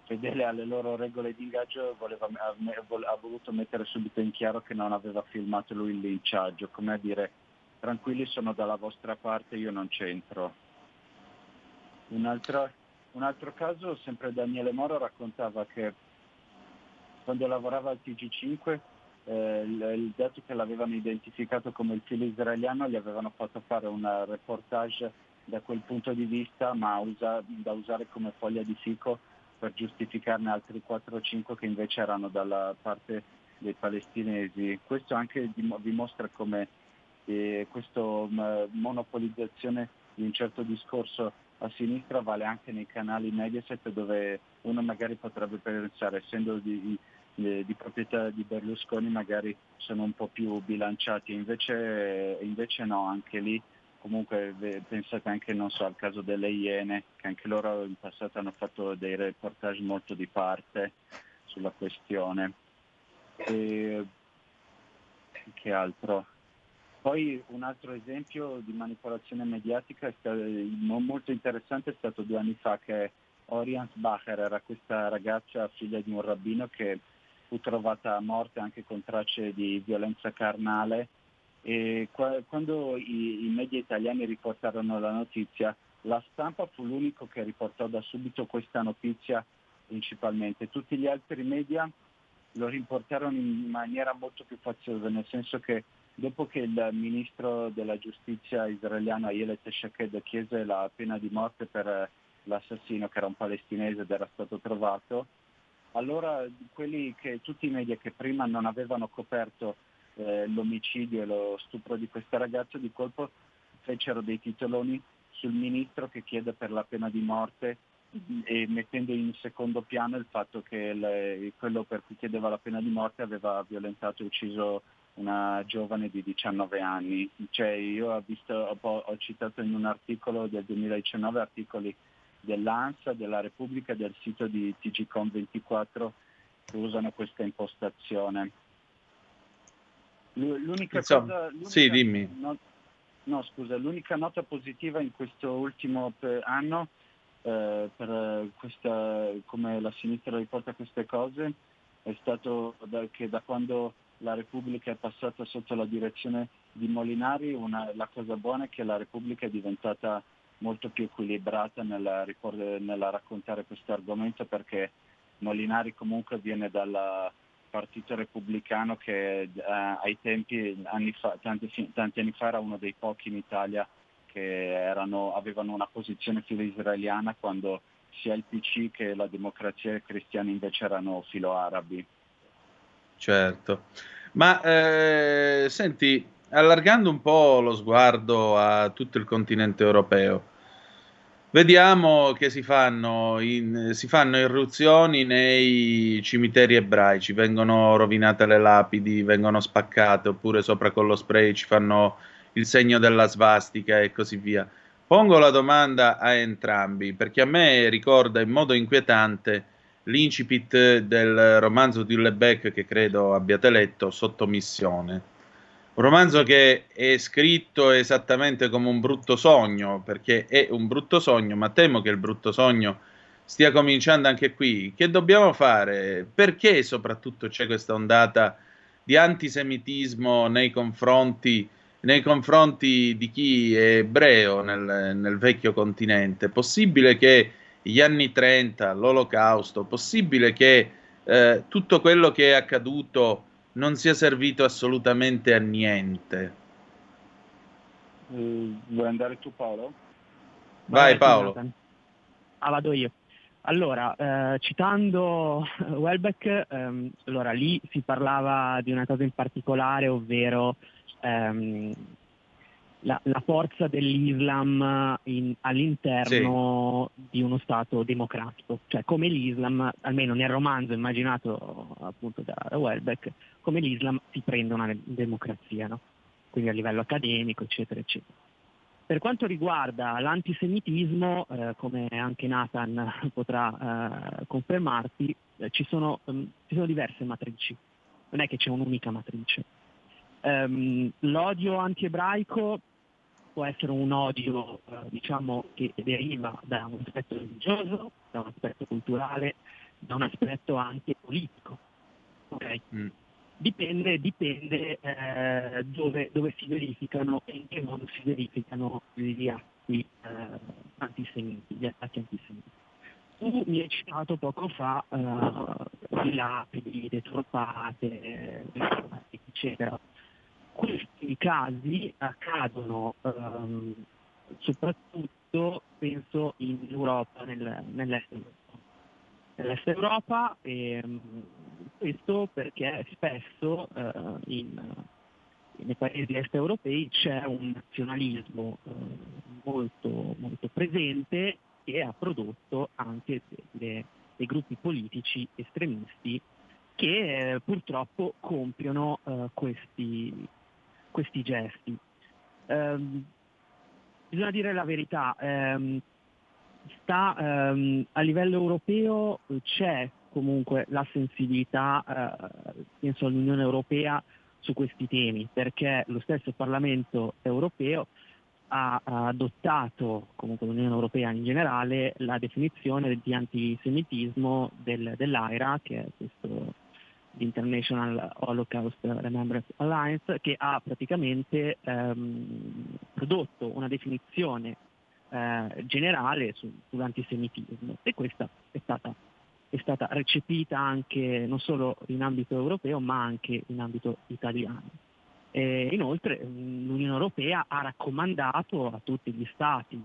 fedele alle loro regole di ingaggio, ha voluto mettere subito in chiaro che non aveva filmato lui il linciaggio, come a dire tranquilli, sono dalla vostra parte, io non c'entro. Un altro caso, sempre Daniele Moro, raccontava che quando lavorava al TG5 il dato che l'avevano identificato come il filo israeliano, gli avevano fatto fare un reportage da quel punto di vista, ma da usare come foglia di fico per giustificarne altri 4 o 5 che invece erano dalla parte dei palestinesi. Questo anche dimostra come questa monopolizzazione di un certo discorso a sinistra vale anche nei canali Mediaset, dove uno magari potrebbe pensare, essendo di proprietà di Berlusconi, magari sono un po' più bilanciati, invece no, anche lì comunque pensate anche, non so, al caso delle Iene, che anche loro in passato hanno fatto dei reportage molto di parte sulla questione. E che altro? Poi un altro esempio di manipolazione mediatica molto interessante è stato 2 anni fa, che Oriance Bacher era questa ragazza figlia di un rabbino che fu trovata a morte anche con tracce di violenza carnale, e quando i media italiani riportarono la notizia, La Stampa fu l'unico che riportò da subito questa notizia principalmente. Tutti gli altri media lo riportarono in maniera molto più faziosa, nel senso che dopo che il ministro della giustizia israeliano Ayelet Shaked chiese la pena di morte per l'assassino, che era un palestinese ed era stato trovato, allora tutti i media che prima non avevano coperto l'omicidio e lo stupro di questa ragazza, di colpo fecero dei titoloni sul ministro che chiede per la pena di morte, e mettendo in secondo piano il fatto che quello per cui chiedeva la pena di morte aveva violentato e ucciso una giovane di 19 anni. Cioè, io ho citato in un articolo del 2019 articoli dell'ANSA, della Repubblica, del sito di TGCom24 che usano questa impostazione. L'unica nota positiva in questo ultimo anno, per questa, come la sinistra riporta queste cose, è stato che da quando la Repubblica è passata sotto la direzione di Molinari, la cosa buona è che la Repubblica è diventata molto più equilibrata nella raccontare questo argomento, perché Molinari comunque viene dal Partito Repubblicano, che ai tempi, tanti anni fa, era uno dei pochi in Italia che avevano una posizione filo-israeliana, quando sia il PC che la Democrazia Cristiana invece erano filo-arabi. Certo, ma senti, allargando un po' lo sguardo a tutto il continente europeo, vediamo che si fanno irruzioni nei cimiteri ebraici, vengono rovinate le lapidi, vengono spaccate, oppure sopra con lo spray ci fanno il segno della svastica e così via. Pongo la domanda a entrambi, perché a me ricorda in modo inquietante l'incipit del romanzo di Houellebecq, che credo abbiate letto, Sottomissione. Un romanzo che è scritto esattamente come un brutto sogno, perché è un brutto sogno, ma temo che il brutto sogno stia cominciando anche qui. Che dobbiamo fare? Perché soprattutto c'è questa ondata di antisemitismo nei confronti di chi è ebreo nel vecchio continente? Possibile che gli anni 30, l'Olocausto, possibile che tutto quello che è accaduto non sia servito assolutamente a niente? Vuoi andare tu, Paolo? Vai Paolo. Vado io. Allora, citando Houellebecq, allora lì si parlava di una cosa in particolare, ovvero la forza dell'Islam all'interno, sì, di uno Stato democratico, cioè come l'Islam, almeno nel romanzo immaginato appunto da Houellebecq, come l'Islam si prende una democrazia, no? Quindi a livello accademico, eccetera, eccetera. Per quanto riguarda l'antisemitismo, come anche Nathan potrà confermarti, ci sono diverse matrici, non è che c'è un'unica matrice. L'odio antiebraico può essere un odio, diciamo, che deriva da un aspetto religioso, da un aspetto culturale, da un aspetto anche politico. Okay? Dipende dove si verificano e in che modo si verificano gli atti antisemiti, gli attacchi antisemiti. Tu mi hai citato poco fa le lapidi, le trovate, eccetera. Questi casi accadono soprattutto, penso, in Europa, nell'est Europa. Nell'est Europa questo perché spesso nei paesi est europei c'è un nazionalismo molto, molto presente, che ha prodotto anche dei gruppi politici estremisti che purtroppo compiono questi gesti. Bisogna dire la verità, a livello europeo c'è comunque la sensibilità, penso all'Unione Europea, su questi temi, perché lo stesso Parlamento europeo ha adottato, comunque l'Unione Europea in generale, la definizione di antisemitismo dell'AIRA, che è questo l'International Holocaust Remembrance Alliance, che ha praticamente prodotto una definizione generale sull'antisemitismo, e questa è stata recepita anche non solo in ambito europeo ma anche in ambito italiano. E inoltre l'Unione Europea ha raccomandato a tutti gli Stati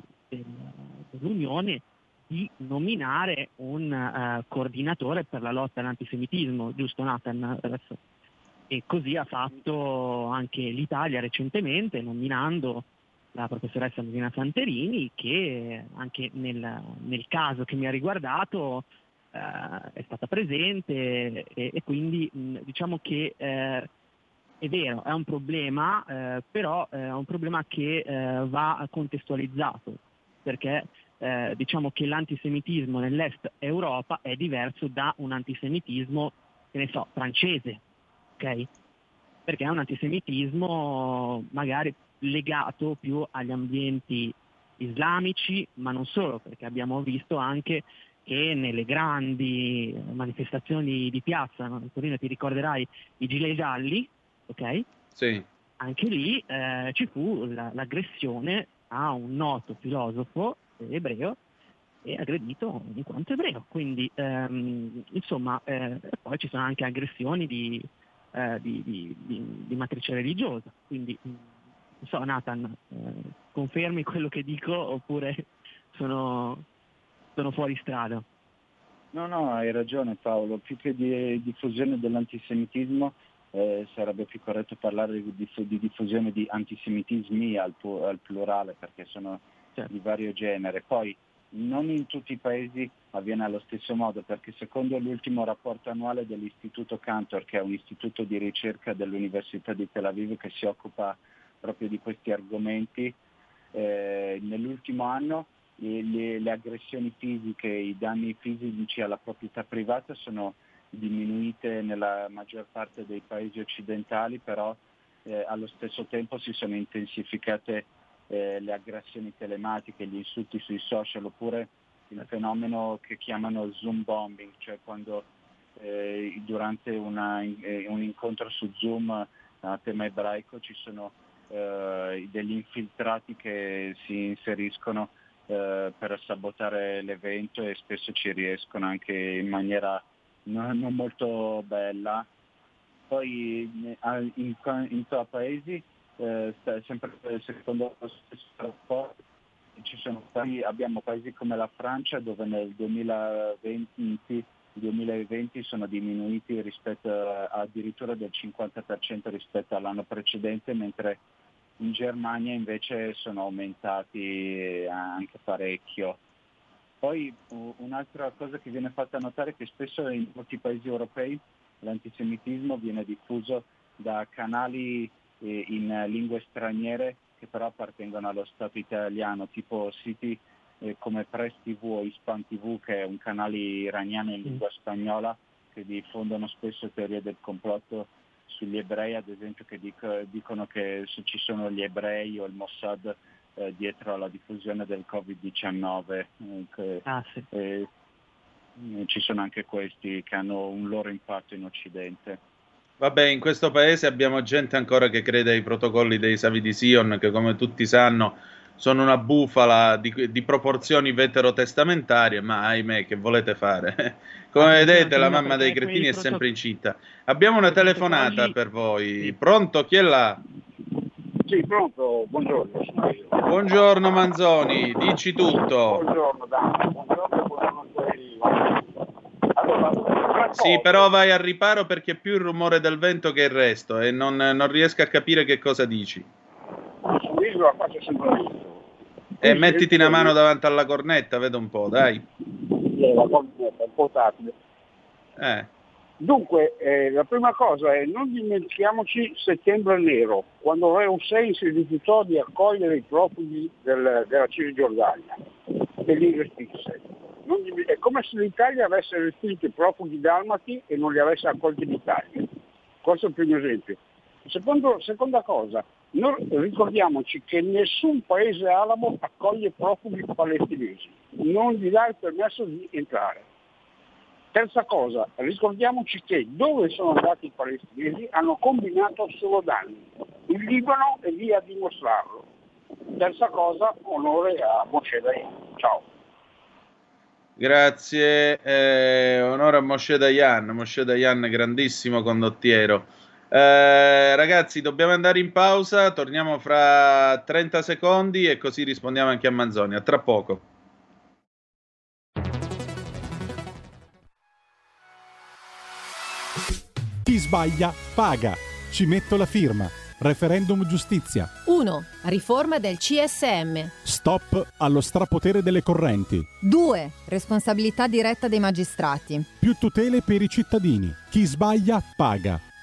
dell'Unione di nominare un coordinatore per la lotta all'antisemitismo, giusto Nathan? E così ha fatto anche l'Italia recentemente, nominando la professoressa Marina Santerini, che anche nel caso che mi ha riguardato è stata presente, e quindi diciamo che è vero, è un problema, però è un problema che va contestualizzato, perché diciamo che l'antisemitismo nell'est Europa è diverso da un antisemitismo, che ne so, francese, ok? Perché è un antisemitismo magari legato più agli ambienti islamici, ma non solo, perché abbiamo visto anche che nelle grandi manifestazioni di piazza, Antonino, ti ricorderai i gilet gialli, ok? Sì. Anche lì ci fu l'aggressione a un noto filosofo ebreo, e aggredito in quanto ebreo. Quindi poi ci sono anche aggressioni di matrice religiosa. Quindi non so, Nathan, confermi quello che dico oppure sono fuori strada? No, hai ragione Paolo, più che di diffusione dell'antisemitismo sarebbe più corretto parlare di diffusione di antisemitismi al plurale, perché sono certo di vario genere. Poi non in tutti i paesi avviene allo stesso modo, perché secondo l'ultimo rapporto annuale dell'Istituto Cantor, che è un istituto di ricerca dell'Università di Tel Aviv che si occupa proprio di questi argomenti, nell'ultimo anno le aggressioni fisiche, i danni fisici alla proprietà privata sono diminuite nella maggior parte dei paesi occidentali, però allo stesso tempo si sono intensificate le aggressioni telematiche, gli insulti sui social, oppure il fenomeno che chiamano Zoom bombing, cioè quando durante un incontro su Zoom a tema ebraico ci sono degli infiltrati che si inseriscono per sabotare l'evento, e spesso ci riescono anche in maniera non molto bella. Poi in paesi, sempre secondo lo stesso rapporto, abbiamo paesi come la Francia, dove nel 2020 sono diminuiti rispetto addirittura del 50% rispetto all'anno precedente, mentre in Germania invece sono aumentati anche parecchio. Poi un'altra cosa che viene fatta notare è che spesso in molti paesi europei l'antisemitismo viene diffuso da canali in lingue straniere che però appartengono allo Stato italiano, tipo siti come Press TV o Hispan TV, che è un canale iraniano in lingua spagnola, che diffondono spesso teorie del complotto sugli ebrei, ad esempio, che dicono che ci sono gli ebrei o il Mossad dietro alla diffusione del Covid-19. Sì. Ci sono anche questi che hanno un loro impatto in Occidente. Vabbè, in questo paese abbiamo gente ancora che crede ai protocolli dei Savi di Sion, che come tutti sanno sono una bufala di proporzioni veterotestamentarie, ma ahimè, che volete fare? Come vedete, la mamma dei cretini è sempre in città. Abbiamo una telefonata per voi. Pronto? Chi è là? Sì, pronto. Buongiorno. Buongiorno Manzoni, dici tutto. Buongiorno Danna, buongiorno allora, sì, però vai al riparo perché è più il rumore del vento che il resto e non riesco a capire che cosa dici. Sull'isola qua c'è sempre vento. E mettiti una mano davanti alla cornetta, vedo un po', dai. La cornetta, un po' tatile. Dunque, la prima cosa è non dimentichiamoci settembre nero, quando Re Hussein si rifiutò di accogliere i profughi della Cisgiordania e li respinse. È come se l'Italia avesse respinto i profughi dalmati e non li avesse accolti in Italia. Questo è il primo esempio. Seconda cosa, non, ricordiamoci che nessun paese arabo accoglie profughi palestinesi, non gli dà il permesso di entrare. Terza cosa, ricordiamoci che dove sono andati i palestinesi hanno combinato solo danni. Il Libano è lì a dimostrarlo. Terza cosa, onore a Moshe Dayan. Ciao. Grazie, onore a Moshe Dayan. Moshe Dayan, grandissimo condottiero. Ragazzi, dobbiamo andare in pausa, torniamo fra 30 secondi e così rispondiamo anche a Manzoni. A tra poco. Chi sbaglia paga. Ci metto la firma. Referendum giustizia. 1. Riforma del CSM. Stop allo strapotere delle correnti. 2. Responsabilità diretta dei magistrati. Più tutele per i cittadini. Chi sbaglia paga.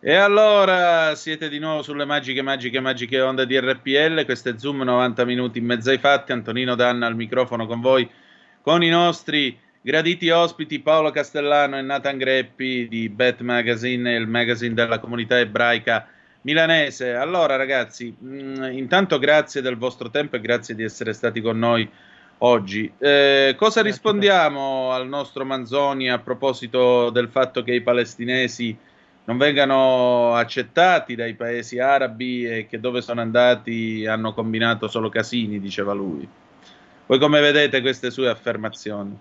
E allora siete di nuovo sulle magiche onde di RPL. Questo è Zoom 90 minuti in mezzo ai fatti. Antonino Danna al microfono con voi, con i nostri graditi ospiti Paolo Castellano e Nathan Greppi di Bet Magazine, il magazine della comunità ebraica milanese. Allora ragazzi, intanto grazie del vostro tempo e grazie di essere stati con noi oggi. Cosa rispondiamo al nostro Manzoni a proposito del fatto che i palestinesi non vengano accettati dai paesi arabi e che dove sono andati hanno combinato solo casini, diceva lui. Voi come vedete queste sue affermazioni?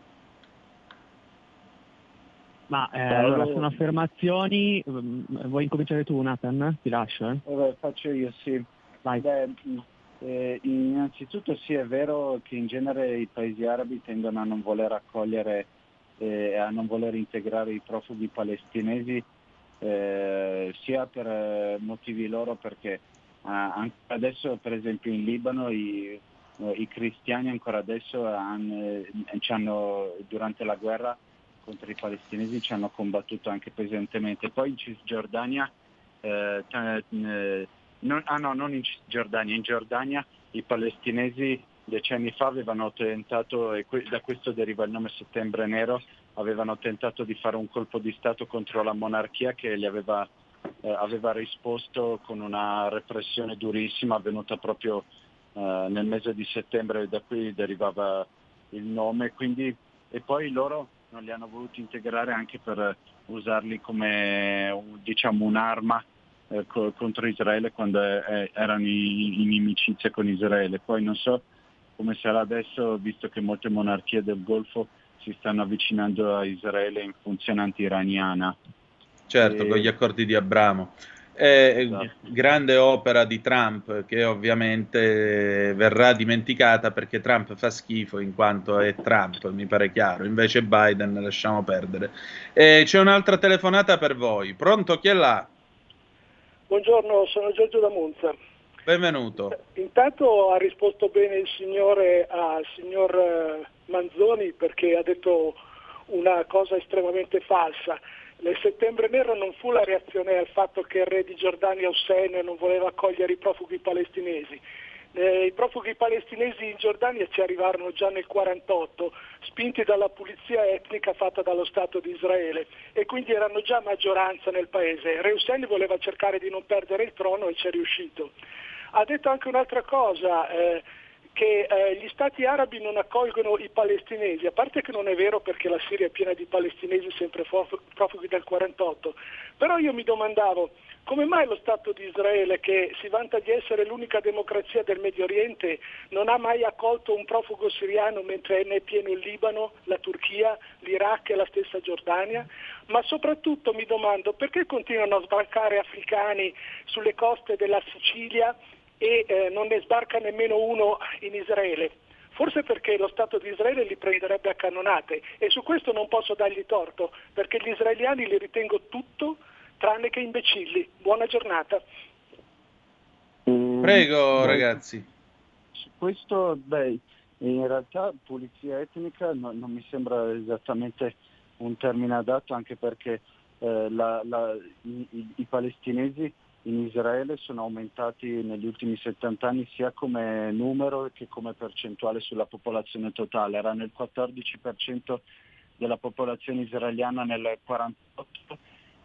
Ma allora sono affermazioni. Vuoi incominciare tu, Nathan? Ti lascio. Faccio io, sì. Vai. Beh, innanzitutto sì, è vero che in genere i paesi arabi tendono a non voler accogliere a non voler integrare i profughi palestinesi sia per motivi loro, perché adesso per esempio in Libano i cristiani ancora adesso durante la guerra contro i palestinesi ci hanno combattuto anche pesantemente. Poi in Cisgiordania in Giordania i palestinesi decenni fa avevano tentato, e da questo deriva il nome Settembre Nero, avevano tentato di fare un colpo di Stato contro la monarchia che li aveva risposto con una repressione durissima avvenuta proprio nel mese di settembre, da qui derivava il nome. Quindi, e poi loro non li hanno voluti integrare anche per usarli come un'arma contro Israele quando erano in inimicizia con Israele. Poi non so come sarà adesso, visto che molte monarchie del Golfo si stanno avvicinando a Israele in funzione anti-iraniana. Certo, con gli accordi di Abramo. Esatto. Grande opera di Trump, che ovviamente verrà dimenticata perché Trump fa schifo in quanto è Trump, mi pare chiaro. Invece Biden lasciamo perdere. C'è un'altra telefonata per voi. Pronto, chi è là? Buongiorno, sono Giorgio da Monza. Benvenuto. Intanto ha risposto bene il signore al signor Manzoni, perché ha detto una cosa estremamente falsa. Il Settembre Nero non fu la reazione al fatto che il re di Giordania Hussein non voleva accogliere i profughi palestinesi. I profughi palestinesi in Giordania ci arrivarono già nel 1948, spinti dalla pulizia etnica fatta dallo Stato di Israele, e quindi erano già maggioranza nel paese. Re Hussein voleva cercare di non perdere il trono e ci è riuscito. Ha detto anche un'altra cosa, che gli stati arabi non accolgono i palestinesi, a parte che non è vero perché la Siria è piena di palestinesi sempre profughi dal 48, però io mi domandavo come mai lo Stato di Israele, che si vanta di essere l'unica democrazia del Medio Oriente, non ha mai accolto un profugo siriano, mentre ne è pieno il Libano, la Turchia, l'Iraq e la stessa Giordania. Ma soprattutto mi domando perché continuano a sbarcare africani sulle coste della Sicilia e non ne sbarca nemmeno uno in Israele. Forse perché lo Stato di Israele li prenderebbe a cannonate, e su questo non posso dargli torto, perché gli israeliani li ritengo tutto tranne che imbecilli. Buona giornata. Prego ragazzi. Su questo, in realtà pulizia etnica non mi sembra esattamente un termine adatto, anche perché i palestinesi in Israele sono aumentati negli ultimi 70 anni sia come numero che come percentuale sulla popolazione totale. Erano il 14% della popolazione israeliana nel 1948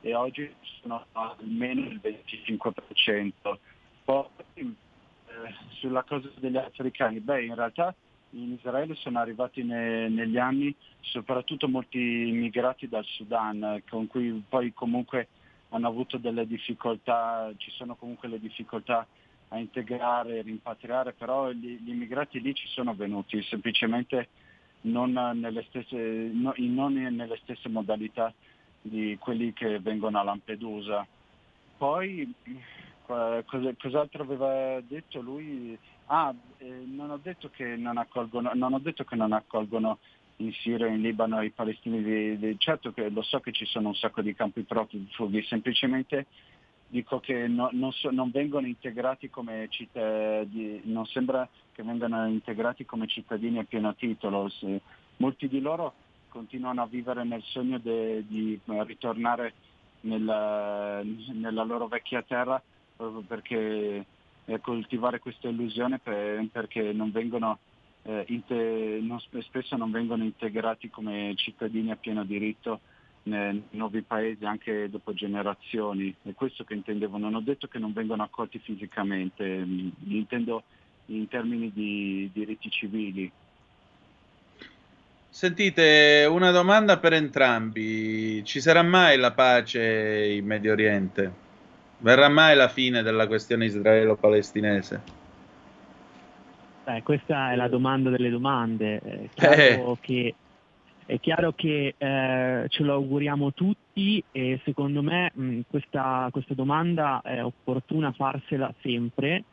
e oggi sono almeno il 25%. Poi sulla cosa degli africani, in realtà in Israele sono arrivati negli anni soprattutto molti immigrati dal Sudan, con cui poi comunque hanno avuto delle difficoltà, ci sono comunque le difficoltà a integrare e rimpatriare, però gli immigrati lì ci sono venuti, semplicemente non nelle stesse modalità di quelli che vengono a Lampedusa. Poi cos'altro aveva detto lui? Non ho detto che non accolgono in Siria, in Libano, i palestinesi. Certo che lo so che ci sono un sacco di campi profughi, semplicemente dico che non vengono integrati come cittadini, non sembra che vengano integrati come cittadini a pieno titolo. Molti di loro continuano a vivere nel sogno di ritornare nella loro vecchia terra, proprio perché coltivare questa illusione, perché non vengono spesso non vengono integrati come cittadini a pieno diritto nei nuovi paesi anche dopo generazioni. È questo che intendevo, non ho detto che non vengono accolti fisicamente, li intendo in termini di diritti civili. Sentite, una domanda per entrambi: ci sarà mai la pace in Medio Oriente? Verrà mai la fine della questione israelo-palestinese? Questa è la domanda delle domande. È chiaro che ce lo auguriamo tutti, e secondo me questa domanda è opportuna farsela sempre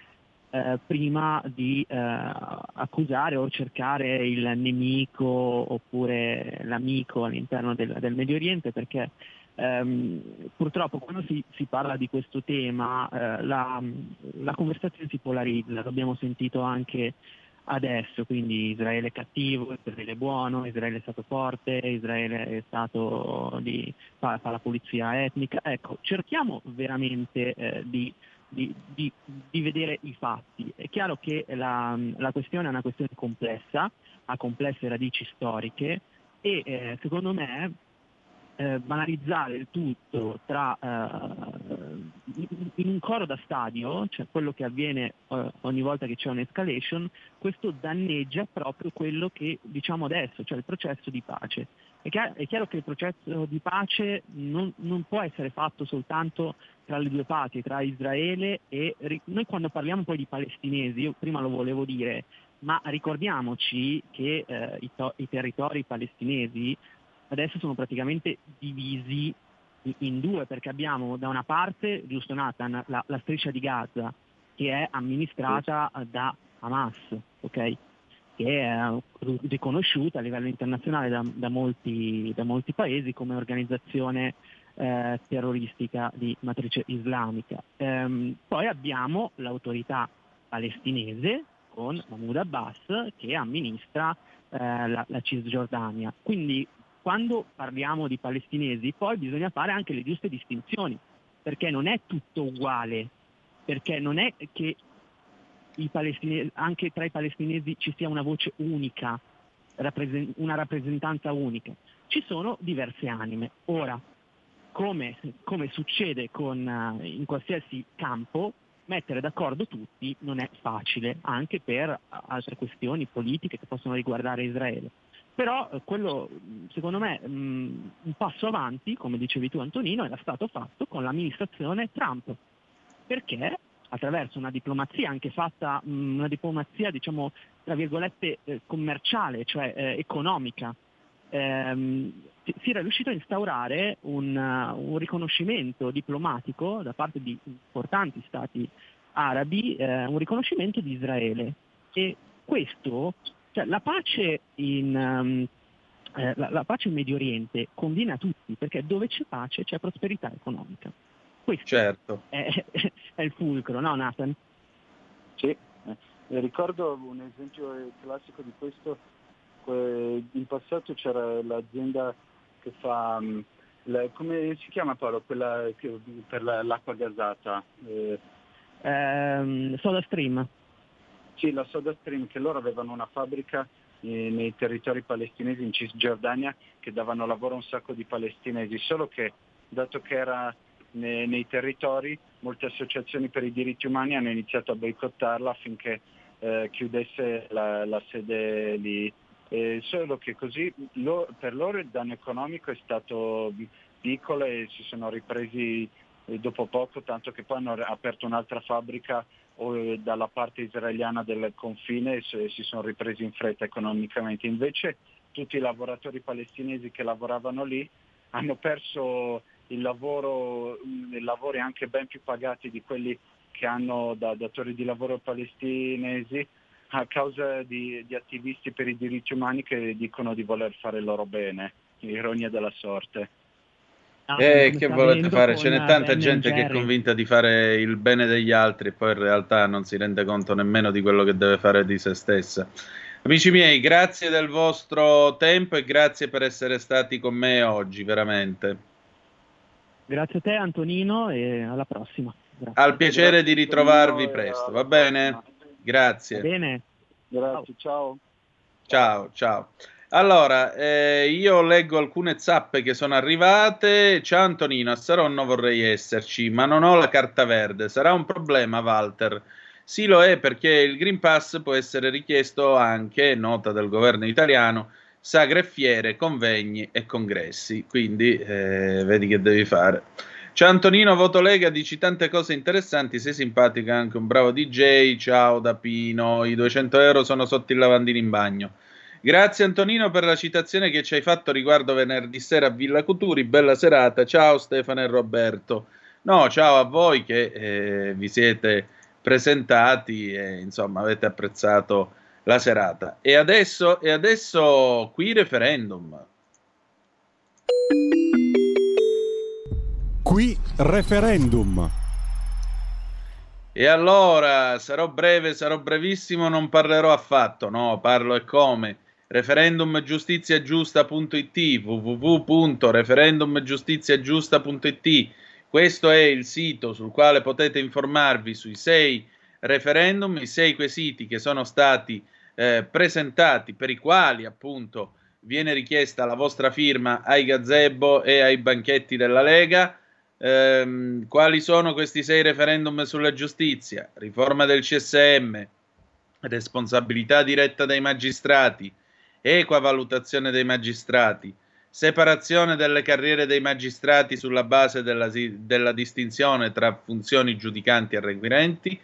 prima di accusare o cercare il nemico oppure l'amico all'interno del Medio Oriente, perché purtroppo quando si parla di questo tema la conversazione si polarizza. L'abbiamo sentito anche adesso, quindi Israele è cattivo, Israele è buono, Israele è stato forte, Israele è stato fa la pulizia etnica. Ecco, cerchiamo veramente di vedere i fatti. È chiaro che la questione è una questione complessa, ha complesse radici storiche e secondo me banalizzare il tutto in un coro da stadio, cioè quello che avviene ogni volta che c'è un'escalation, questo danneggia proprio quello che diciamo adesso, cioè il processo di pace. È chiaro che il processo di pace non può essere fatto soltanto tra le due parti, tra Israele e... Noi quando parliamo poi di palestinesi, io prima lo volevo dire, ma ricordiamoci che i territori palestinesi adesso sono praticamente divisi in due, perché abbiamo da una parte, giusto Nathan, la striscia di Gaza che è amministrata da Hamas, ok? Che è riconosciuta a livello internazionale da molti paesi come organizzazione terroristica di matrice islamica. Poi abbiamo l'autorità palestinese con Mahmoud Abbas che amministra la Cisgiordania. Quindi quando parliamo di palestinesi poi bisogna fare anche le giuste distinzioni, perché non è tutto uguale, perché non è che anche tra i palestinesi ci sia una voce unica, una rappresentanza unica. Ci sono diverse anime. Ora, come succede in qualsiasi campo, mettere d'accordo tutti non è facile, anche per altre questioni politiche che possono riguardare Israele. Però quello, secondo me, un passo avanti, come dicevi tu Antonino, era stato fatto con l'amministrazione Trump, perché attraverso una diplomazia anche fatta, una diplomazia diciamo tra virgolette commerciale, cioè economica, si era riuscito a instaurare un riconoscimento diplomatico da parte di importanti stati arabi, un riconoscimento di Israele. E questo, cioè la pace in Medio Oriente conviene a tutti, perché dove c'è pace c'è prosperità economica. Questo certo. È il fulcro, no Nathan? Sì, ricordo un esempio classico di questo. In passato c'era l'azienda che fa, come si chiama Paolo, quella per l'acqua gasata? SodaStream. Sì, la SodaStream, che loro avevano una fabbrica nei territori palestinesi in Cisgiordania che davano lavoro a un sacco di palestinesi, solo che dato che era nei territori, molte associazioni per i diritti umani hanno iniziato a boicottarla affinché chiudesse la sede lì. Solo che così per loro il danno economico è stato piccolo e si sono ripresi dopo poco, tanto che poi hanno aperto un'altra fabbrica dalla parte israeliana del confine e si sono ripresi in fretta economicamente. Invece tutti i lavoratori palestinesi che lavoravano lì hanno perso il lavoro, lavori anche ben più pagati di quelli che hanno da datori di lavoro palestinesi, a causa di attivisti per i diritti umani che dicono di voler fare il loro bene, ironia della sorte. Che volete fare? Ce n'è tanta gente che è convinta di fare il bene degli altri e poi in realtà non si rende conto nemmeno di quello che deve fare di se stessa. Amici miei, grazie del vostro tempo e grazie per essere stati con me oggi, veramente. Grazie a te Antonino e alla prossima. Grazie. Al piacere di ritrovarvi presto, va bene? Grazie. Bene. Grazie, ciao. Ciao, ciao. Allora, io leggo alcune zappe che sono arrivate. Ciao Antonino, a Saronno vorrei esserci, ma non ho la carta verde. Sarà un problema, Walter? Sì, lo è, perché il Green Pass può essere richiesto anche, nota del governo italiano, sagre e fiere, convegni e congressi. Quindi, vedi che devi fare. Ciao Antonino, voto Lega, dici tante cose interessanti, sei simpatica, anche un bravo DJ, ciao da Pino, i 200 euro sono sotto il lavandino in bagno. Grazie Antonino per la citazione che ci hai fatto riguardo venerdì sera a Villa Cuturi, bella serata, ciao Stefano e Roberto. No, ciao a voi che vi siete presentati e insomma avete apprezzato la serata. E adesso qui referendum. Qui referendum. E allora, sarò breve, sarò brevissimo, non parlerò affatto, no, parlo e come. referendumgiustiziagiusta.it, www.referendumgiustiziagiusta.it, questo è il sito sul quale potete informarvi sui 6 referendum, i 6 quesiti che sono stati presentati, per i quali appunto viene richiesta la vostra firma ai gazebo e ai banchetti della Lega. Quali sono questi 6 referendum sulla giustizia? Riforma del CSM, responsabilità diretta dei magistrati, equa valutazione dei magistrati, separazione delle carriere dei magistrati sulla base della distinzione tra funzioni giudicanti e requirenti,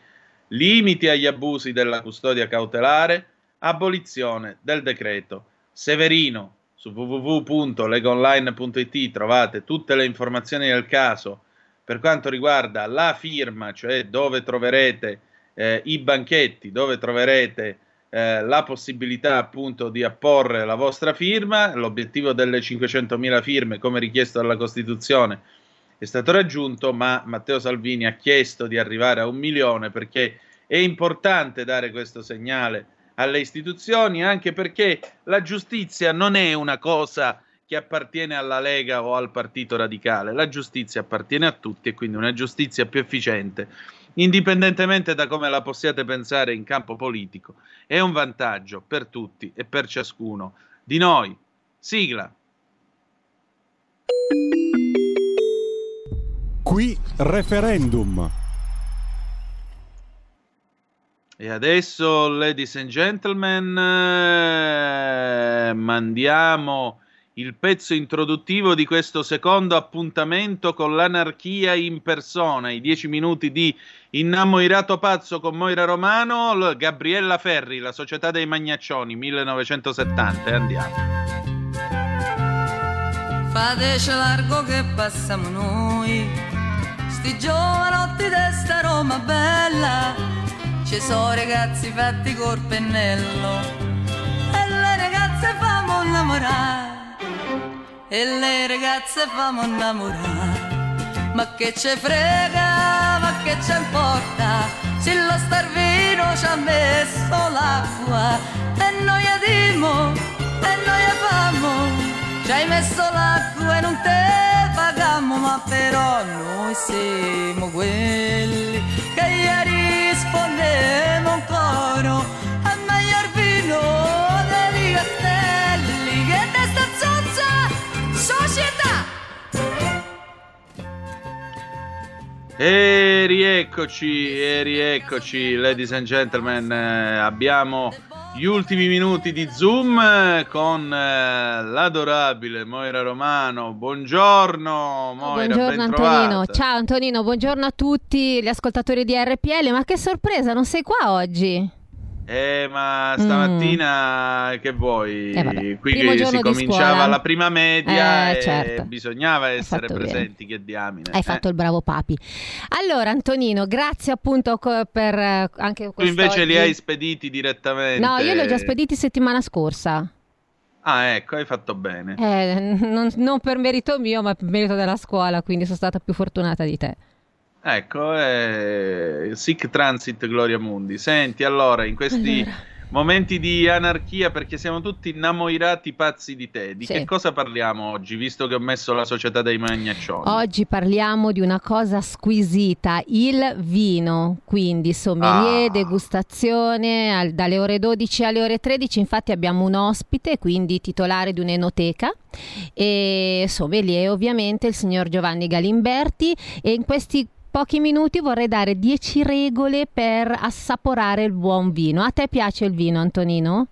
limiti agli abusi della custodia cautelare, abolizione del decreto Severino. Su www.legonline.it trovate tutte le informazioni del caso per quanto riguarda la firma, cioè dove troverete i banchetti, dove troverete la possibilità appunto di apporre la vostra firma. L'obiettivo delle 500.000 firme, come richiesto dalla Costituzione, è stato raggiunto, ma Matteo Salvini ha chiesto di arrivare a 1 milione, perché è importante dare questo segnale alle istituzioni, anche perché la giustizia non è una cosa che appartiene alla Lega o al Partito Radicale, la giustizia appartiene a tutti, e quindi una giustizia più efficiente, indipendentemente da come la possiate pensare in campo politico, è un vantaggio per tutti e per ciascuno di noi. Sigla. Qui referendum. E adesso, ladies and gentlemen, mandiamo il pezzo introduttivo di questo secondo appuntamento con l'anarchia in persona, i 10 minuti di Innamorato Pazzo con Moira Romano, Gabriella Ferri, La Società dei Magnaccioni, 1970, e andiamo. Fateci largo che passiamo noi, sti giovanotti d'esta Roma bella. Ci sono ragazzi fatti col pennello e le ragazze famo innamorare, e le ragazze famo innamorare. Ma che ce frega, ma che ce importa, se lo starvino ci ha messo l'acqua. E noi adimo, e noi famo, ci hai messo l'acqua e non te pagammo. Ma però noi siamo quelli che ieri rispondevo un coro a miglior vino dei castelli che da sta zozza società. E rieccoci, ladies and gentlemen, abbiamo gli ultimi minuti di Zoom con l'adorabile Moira Romano. Buongiorno Moira, buongiorno Antonino. Ciao Antonino, buongiorno a tutti gli ascoltatori di RPL. Ma che sorpresa, non sei qua oggi? Ma stamattina che vuoi? Qui si cominciava la prima media e certo, bisognava essere presenti, bene. Che diamine. Hai fatto il bravo papi. Allora Antonino, grazie appunto per anche quest'oggi. Tu invece li hai spediti direttamente? No, io li ho già spediti settimana scorsa. Ah ecco, hai fatto bene. Non per merito mio, ma per merito della scuola, quindi sono stata più fortunata di te. Ecco, sic transit gloria mundi. Senti, allora, in questi momenti di anarchia, perché siamo tutti innamoirati pazzi di te, di che cosa parliamo oggi, visto che ho messo La Società dei Magnaccioni? Oggi parliamo di una cosa squisita, il vino, quindi sommelier, degustazione, dalle ore 12 alle ore 13, infatti abbiamo un ospite, quindi titolare di un'enoteca, e sommelier ovviamente, il signor Giovanni Galimberti, e in questi pochi minuti vorrei dare 10 regole per assaporare il buon vino. A te piace il vino, Antonino?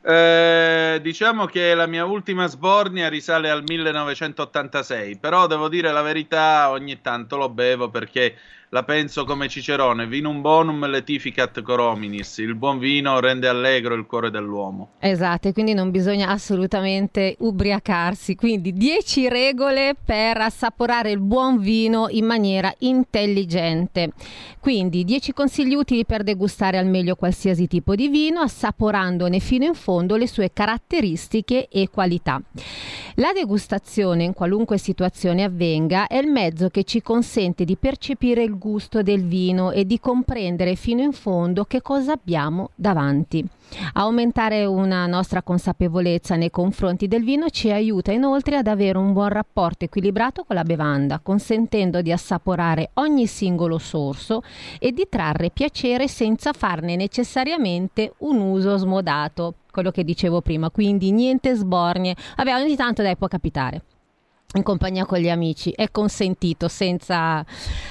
Diciamo che la mia ultima sbornia risale al 1986, però devo dire la verità, ogni tanto lo bevo perché la penso come Cicerone: vinum bonum letificat cor hominis. Il buon vino rende allegro il cuore dell'uomo. Esatto, quindi non bisogna assolutamente ubriacarsi. Quindi 10 regole per assaporare il buon vino in maniera intelligente. Quindi 10 consigli utili per degustare al meglio qualsiasi tipo di vino, assaporandone fino in fondo le sue caratteristiche e qualità. La degustazione, in qualunque situazione avvenga, è il mezzo che ci consente di percepire il gusto del vino e di comprendere fino in fondo che cosa abbiamo davanti. Aumentare una nostra consapevolezza nei confronti del vino ci aiuta inoltre ad avere un buon rapporto equilibrato con la bevanda, consentendo di assaporare ogni singolo sorso e di trarre piacere senza farne necessariamente un uso smodato, quello che dicevo prima, quindi niente sbornie. Vabbè, ogni tanto dai, può capitare. In compagnia con gli amici è consentito senza...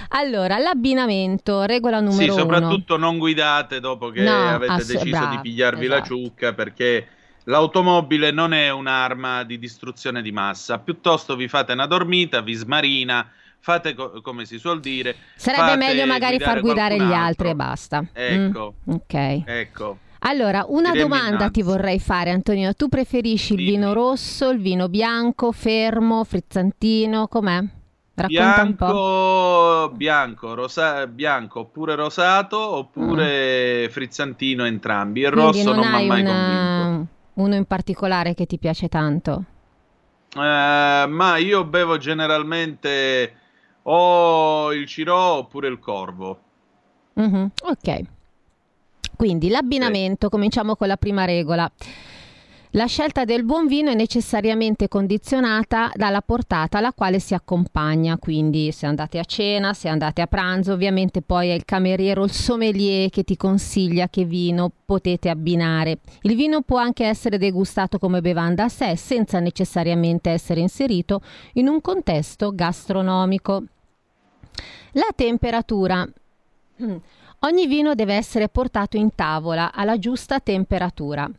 Allora, l'abbinamento, regola numero 1. Sì, soprattutto non guidate dopo che avete deciso di pigliarvi la ciucca, perché l'automobile non è un'arma di distruzione di massa, piuttosto vi fate una dormita, vi smarina, fate come si suol dire. Sarebbe meglio magari guidare gli altri e basta. Ecco. Ok. Ecco. Allora, una domanda ti vorrei fare, Antonino. Tu preferisci il vino rosso, il vino bianco, fermo, frizzantino, com'è? Racconta un po'. Bianco, oppure rosato, oppure frizzantino, entrambi. Il quindi rosso non mi ha mai convinto. Uno in particolare che ti piace tanto? Ma io bevo generalmente o il Cirò oppure il Corvo. Mm-hmm. Ok. Quindi l'abbinamento, cominciamo con la prima regola. La scelta del buon vino è necessariamente condizionata dalla portata alla quale si accompagna, quindi se andate a cena, se andate a pranzo, ovviamente poi è il cameriere o il sommelier che ti consiglia che vino potete abbinare. Il vino può anche essere degustato come bevanda a sé, senza necessariamente essere inserito in un contesto gastronomico. La temperatura. Ogni vino deve essere portato in tavola alla giusta temperatura.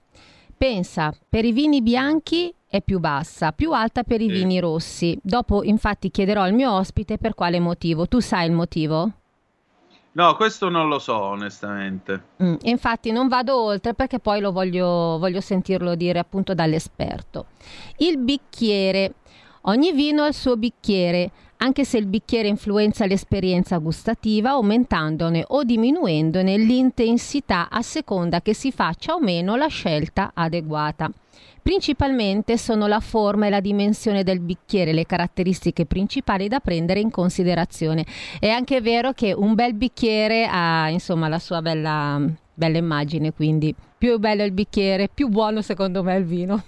Pensa, per i vini bianchi è più bassa, più alta per i vini rossi. Dopo, infatti, chiederò al mio ospite per quale motivo. Tu sai il motivo? No, questo non lo so, onestamente. Infatti non vado oltre perché poi lo voglio sentirlo dire appunto dall'esperto. Il bicchiere. Ogni vino ha il suo bicchiere, anche se il bicchiere influenza l'esperienza gustativa aumentandone o diminuendone l'intensità a seconda che si faccia o meno la scelta adeguata. Principalmente sono la forma e la dimensione del bicchiere le caratteristiche principali da prendere in considerazione. È anche vero che un bel bicchiere ha insomma la sua bella immagine, quindi più bello il bicchiere, più buono secondo me il vino.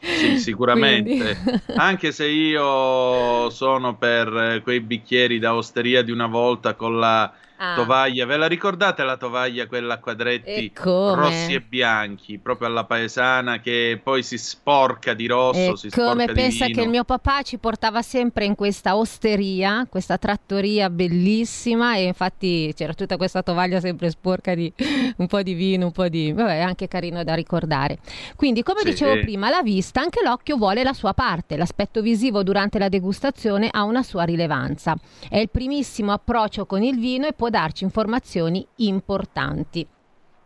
Sì, sicuramente. Anche se io sono per quei bicchieri da osteria di una volta con la tovaglia. Ve la ricordate la tovaglia, quella a quadretti rossi e bianchi, proprio alla paesana, che poi si sporca di rosso, si sporca di vino. Pensa che il mio papà ci portava sempre in questa osteria, questa trattoria bellissima, e infatti c'era tutta questa tovaglia sempre sporca di un po' di vino, un po' di... Vabbè, anche carino da ricordare. Quindi, come dicevo prima, la vista, anche l'occhio vuole la sua parte. L'aspetto visivo durante la degustazione ha una sua rilevanza. È il primissimo approccio con il vino e poi darci informazioni importanti.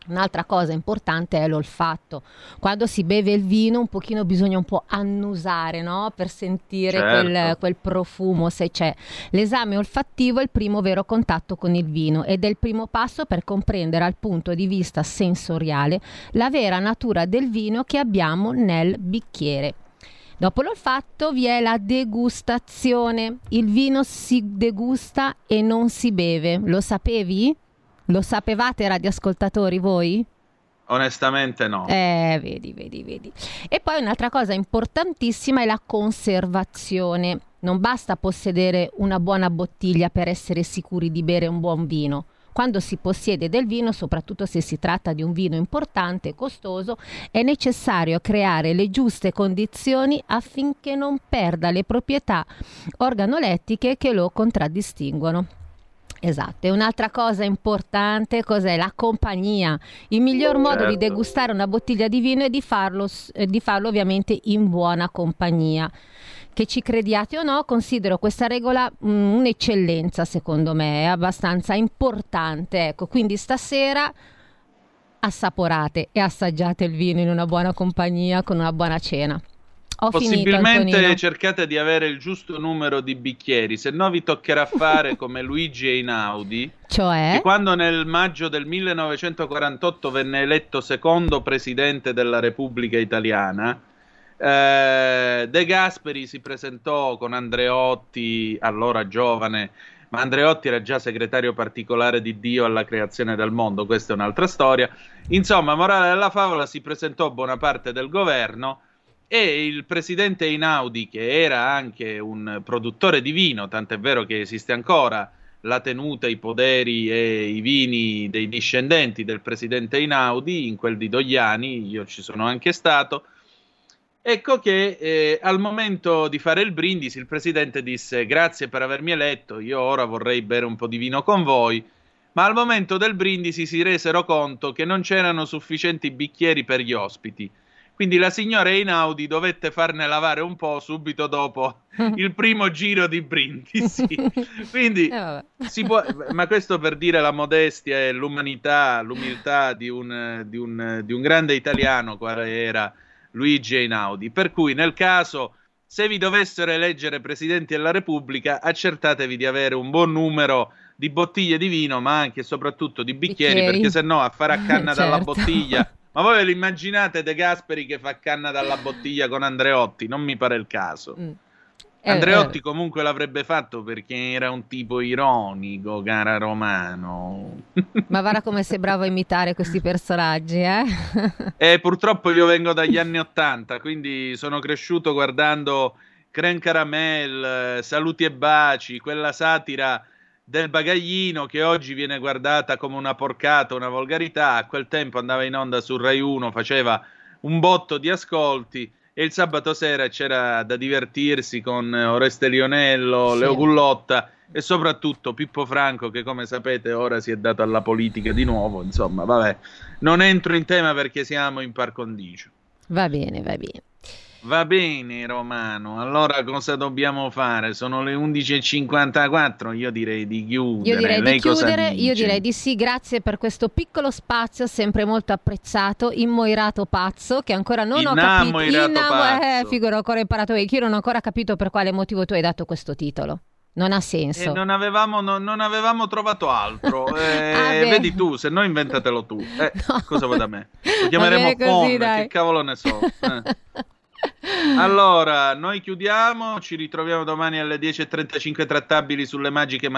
Un'altra cosa importante è l'olfatto. Quando si beve il vino un pochino bisogna un po' annusare, no? Per sentire quel profumo, se c'è. L'esame olfattivo è il primo vero contatto con il vino ed è il primo passo per comprendere al punto di vista sensoriale la vera natura del vino che abbiamo nel bicchiere. Dopo l'olfatto vi è la degustazione. Il vino si degusta e non si beve. Lo sapevi? Lo sapevate, radioascoltatori, voi? Onestamente no. Vedi. E poi un'altra cosa importantissima è la conservazione. Non basta possedere una buona bottiglia per essere sicuri di bere un buon vino. Quando si possiede del vino, soprattutto se si tratta di un vino importante e costoso, è necessario creare le giuste condizioni affinché non perda le proprietà organolettiche che lo contraddistinguono. Esatto, e un'altra cosa importante cos'è? La compagnia. Il miglior modo di degustare una bottiglia di vino è di farlo ovviamente in buona compagnia. Che ci crediate o no, considero questa regola un'eccellenza, secondo me, è abbastanza importante. Ecco, quindi stasera assaporate e assaggiate il vino in una buona compagnia, con una buona cena. Possibilmente finito, cercate di avere il giusto numero di bicchieri, se no vi toccherà fare come Luigi Einaudi, cioè? Che quando nel maggio del 1948 venne eletto secondo presidente della Repubblica Italiana, De Gasperi si presentò con Andreotti, allora giovane, ma Andreotti era già segretario particolare di Dio alla creazione del mondo, questa è un'altra storia. Insomma, morale della favola, si presentò buona parte del governo e il presidente Einaudi, che era anche un produttore di vino, tant'è vero che esiste ancora la tenuta, i poderi e i vini dei discendenti del presidente Einaudi, in quel di Dogliani, io ci sono anche stato, ecco che al momento di fare il brindisi il presidente disse: grazie per avermi eletto, io ora vorrei bere un po' di vino con voi, ma al momento del brindisi si resero conto che non c'erano sufficienti bicchieri per gli ospiti. Quindi la signora Einaudi dovette farne lavare un po' subito dopo il primo giro di brindisi. Quindi si può, ma questo per dire la modestia e l'umanità, l'umiltà di un grande italiano quale era Luigi Einaudi. Per cui nel caso, se vi dovessero eleggere presidenti della Repubblica, accertatevi di avere un buon numero di bottiglie di vino, ma anche e soprattutto di bicchieri. Perché sennò a fare a canna dalla bottiglia... Ma voi ve l'immaginate De Gasperi che fa canna dalla bottiglia con Andreotti? Non mi pare il caso. Andreotti comunque l'avrebbe fatto perché era un tipo ironico, cara Romano. Ma guarda come sei bravo a imitare questi personaggi, eh? Purtroppo io vengo dagli anni '80, quindi sono cresciuto guardando Crème Caramel, Saluti e Baci, quella satira del bagaglino che oggi viene guardata come una porcata, una volgarità. A quel tempo andava in onda su Rai 1, faceva un botto di ascolti e il sabato sera c'era da divertirsi con Oreste Lionello, sì, Leo Gullotta e soprattutto Pippo Franco, che come sapete ora si è dato alla politica di nuovo. Insomma, vabbè, non entro in tema perché siamo in par condicio. Va bene, va bene. Va bene Romano, allora cosa dobbiamo fare? Sono le 11.54, io direi di chiudere. Io direi Lei di chiudere, io direi di sì, grazie per questo piccolo spazio sempre molto apprezzato, Immoirato Pazzo, che ancora non ho capito. Figuro, ancora imparato io non ho ancora capito per quale motivo tu hai dato questo titolo. Non ha senso. Non avevamo trovato altro. Vedi tu, se no inventatelo tu. No. Cosa vuoi da me? Lo chiameremo Pon, che cavolo ne so. Allora, noi chiudiamo, ci ritroviamo domani alle 10.35 trattabili sulle magiche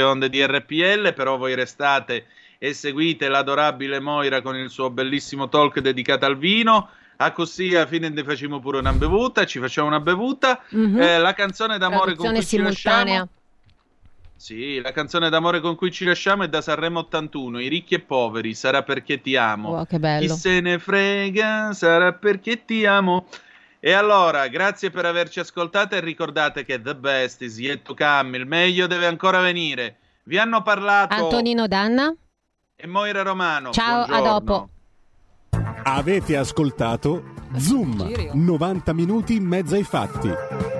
onde di RPL, però voi restate e seguite l'adorabile Moira con il suo bellissimo talk dedicato al vino. A così alla fine ne facciamo pure una bevuta, ci facciamo una bevuta, la canzone d'amore con cui ci lasciamo. Sì, la canzone d'amore con cui ci lasciamo è da Sanremo 81, I ricchi e poveri, Sarà perché ti amo. Wow, che bello. Chi se ne frega, sarà perché ti amo. E allora, grazie per averci ascoltato e ricordate che the best is yet to come, il meglio deve ancora venire. Vi hanno parlato Antonino Danna e Moira Romano. Ciao, buongiorno. A dopo. Avete ascoltato Zoom, 90 minuti in mezzo ai fatti.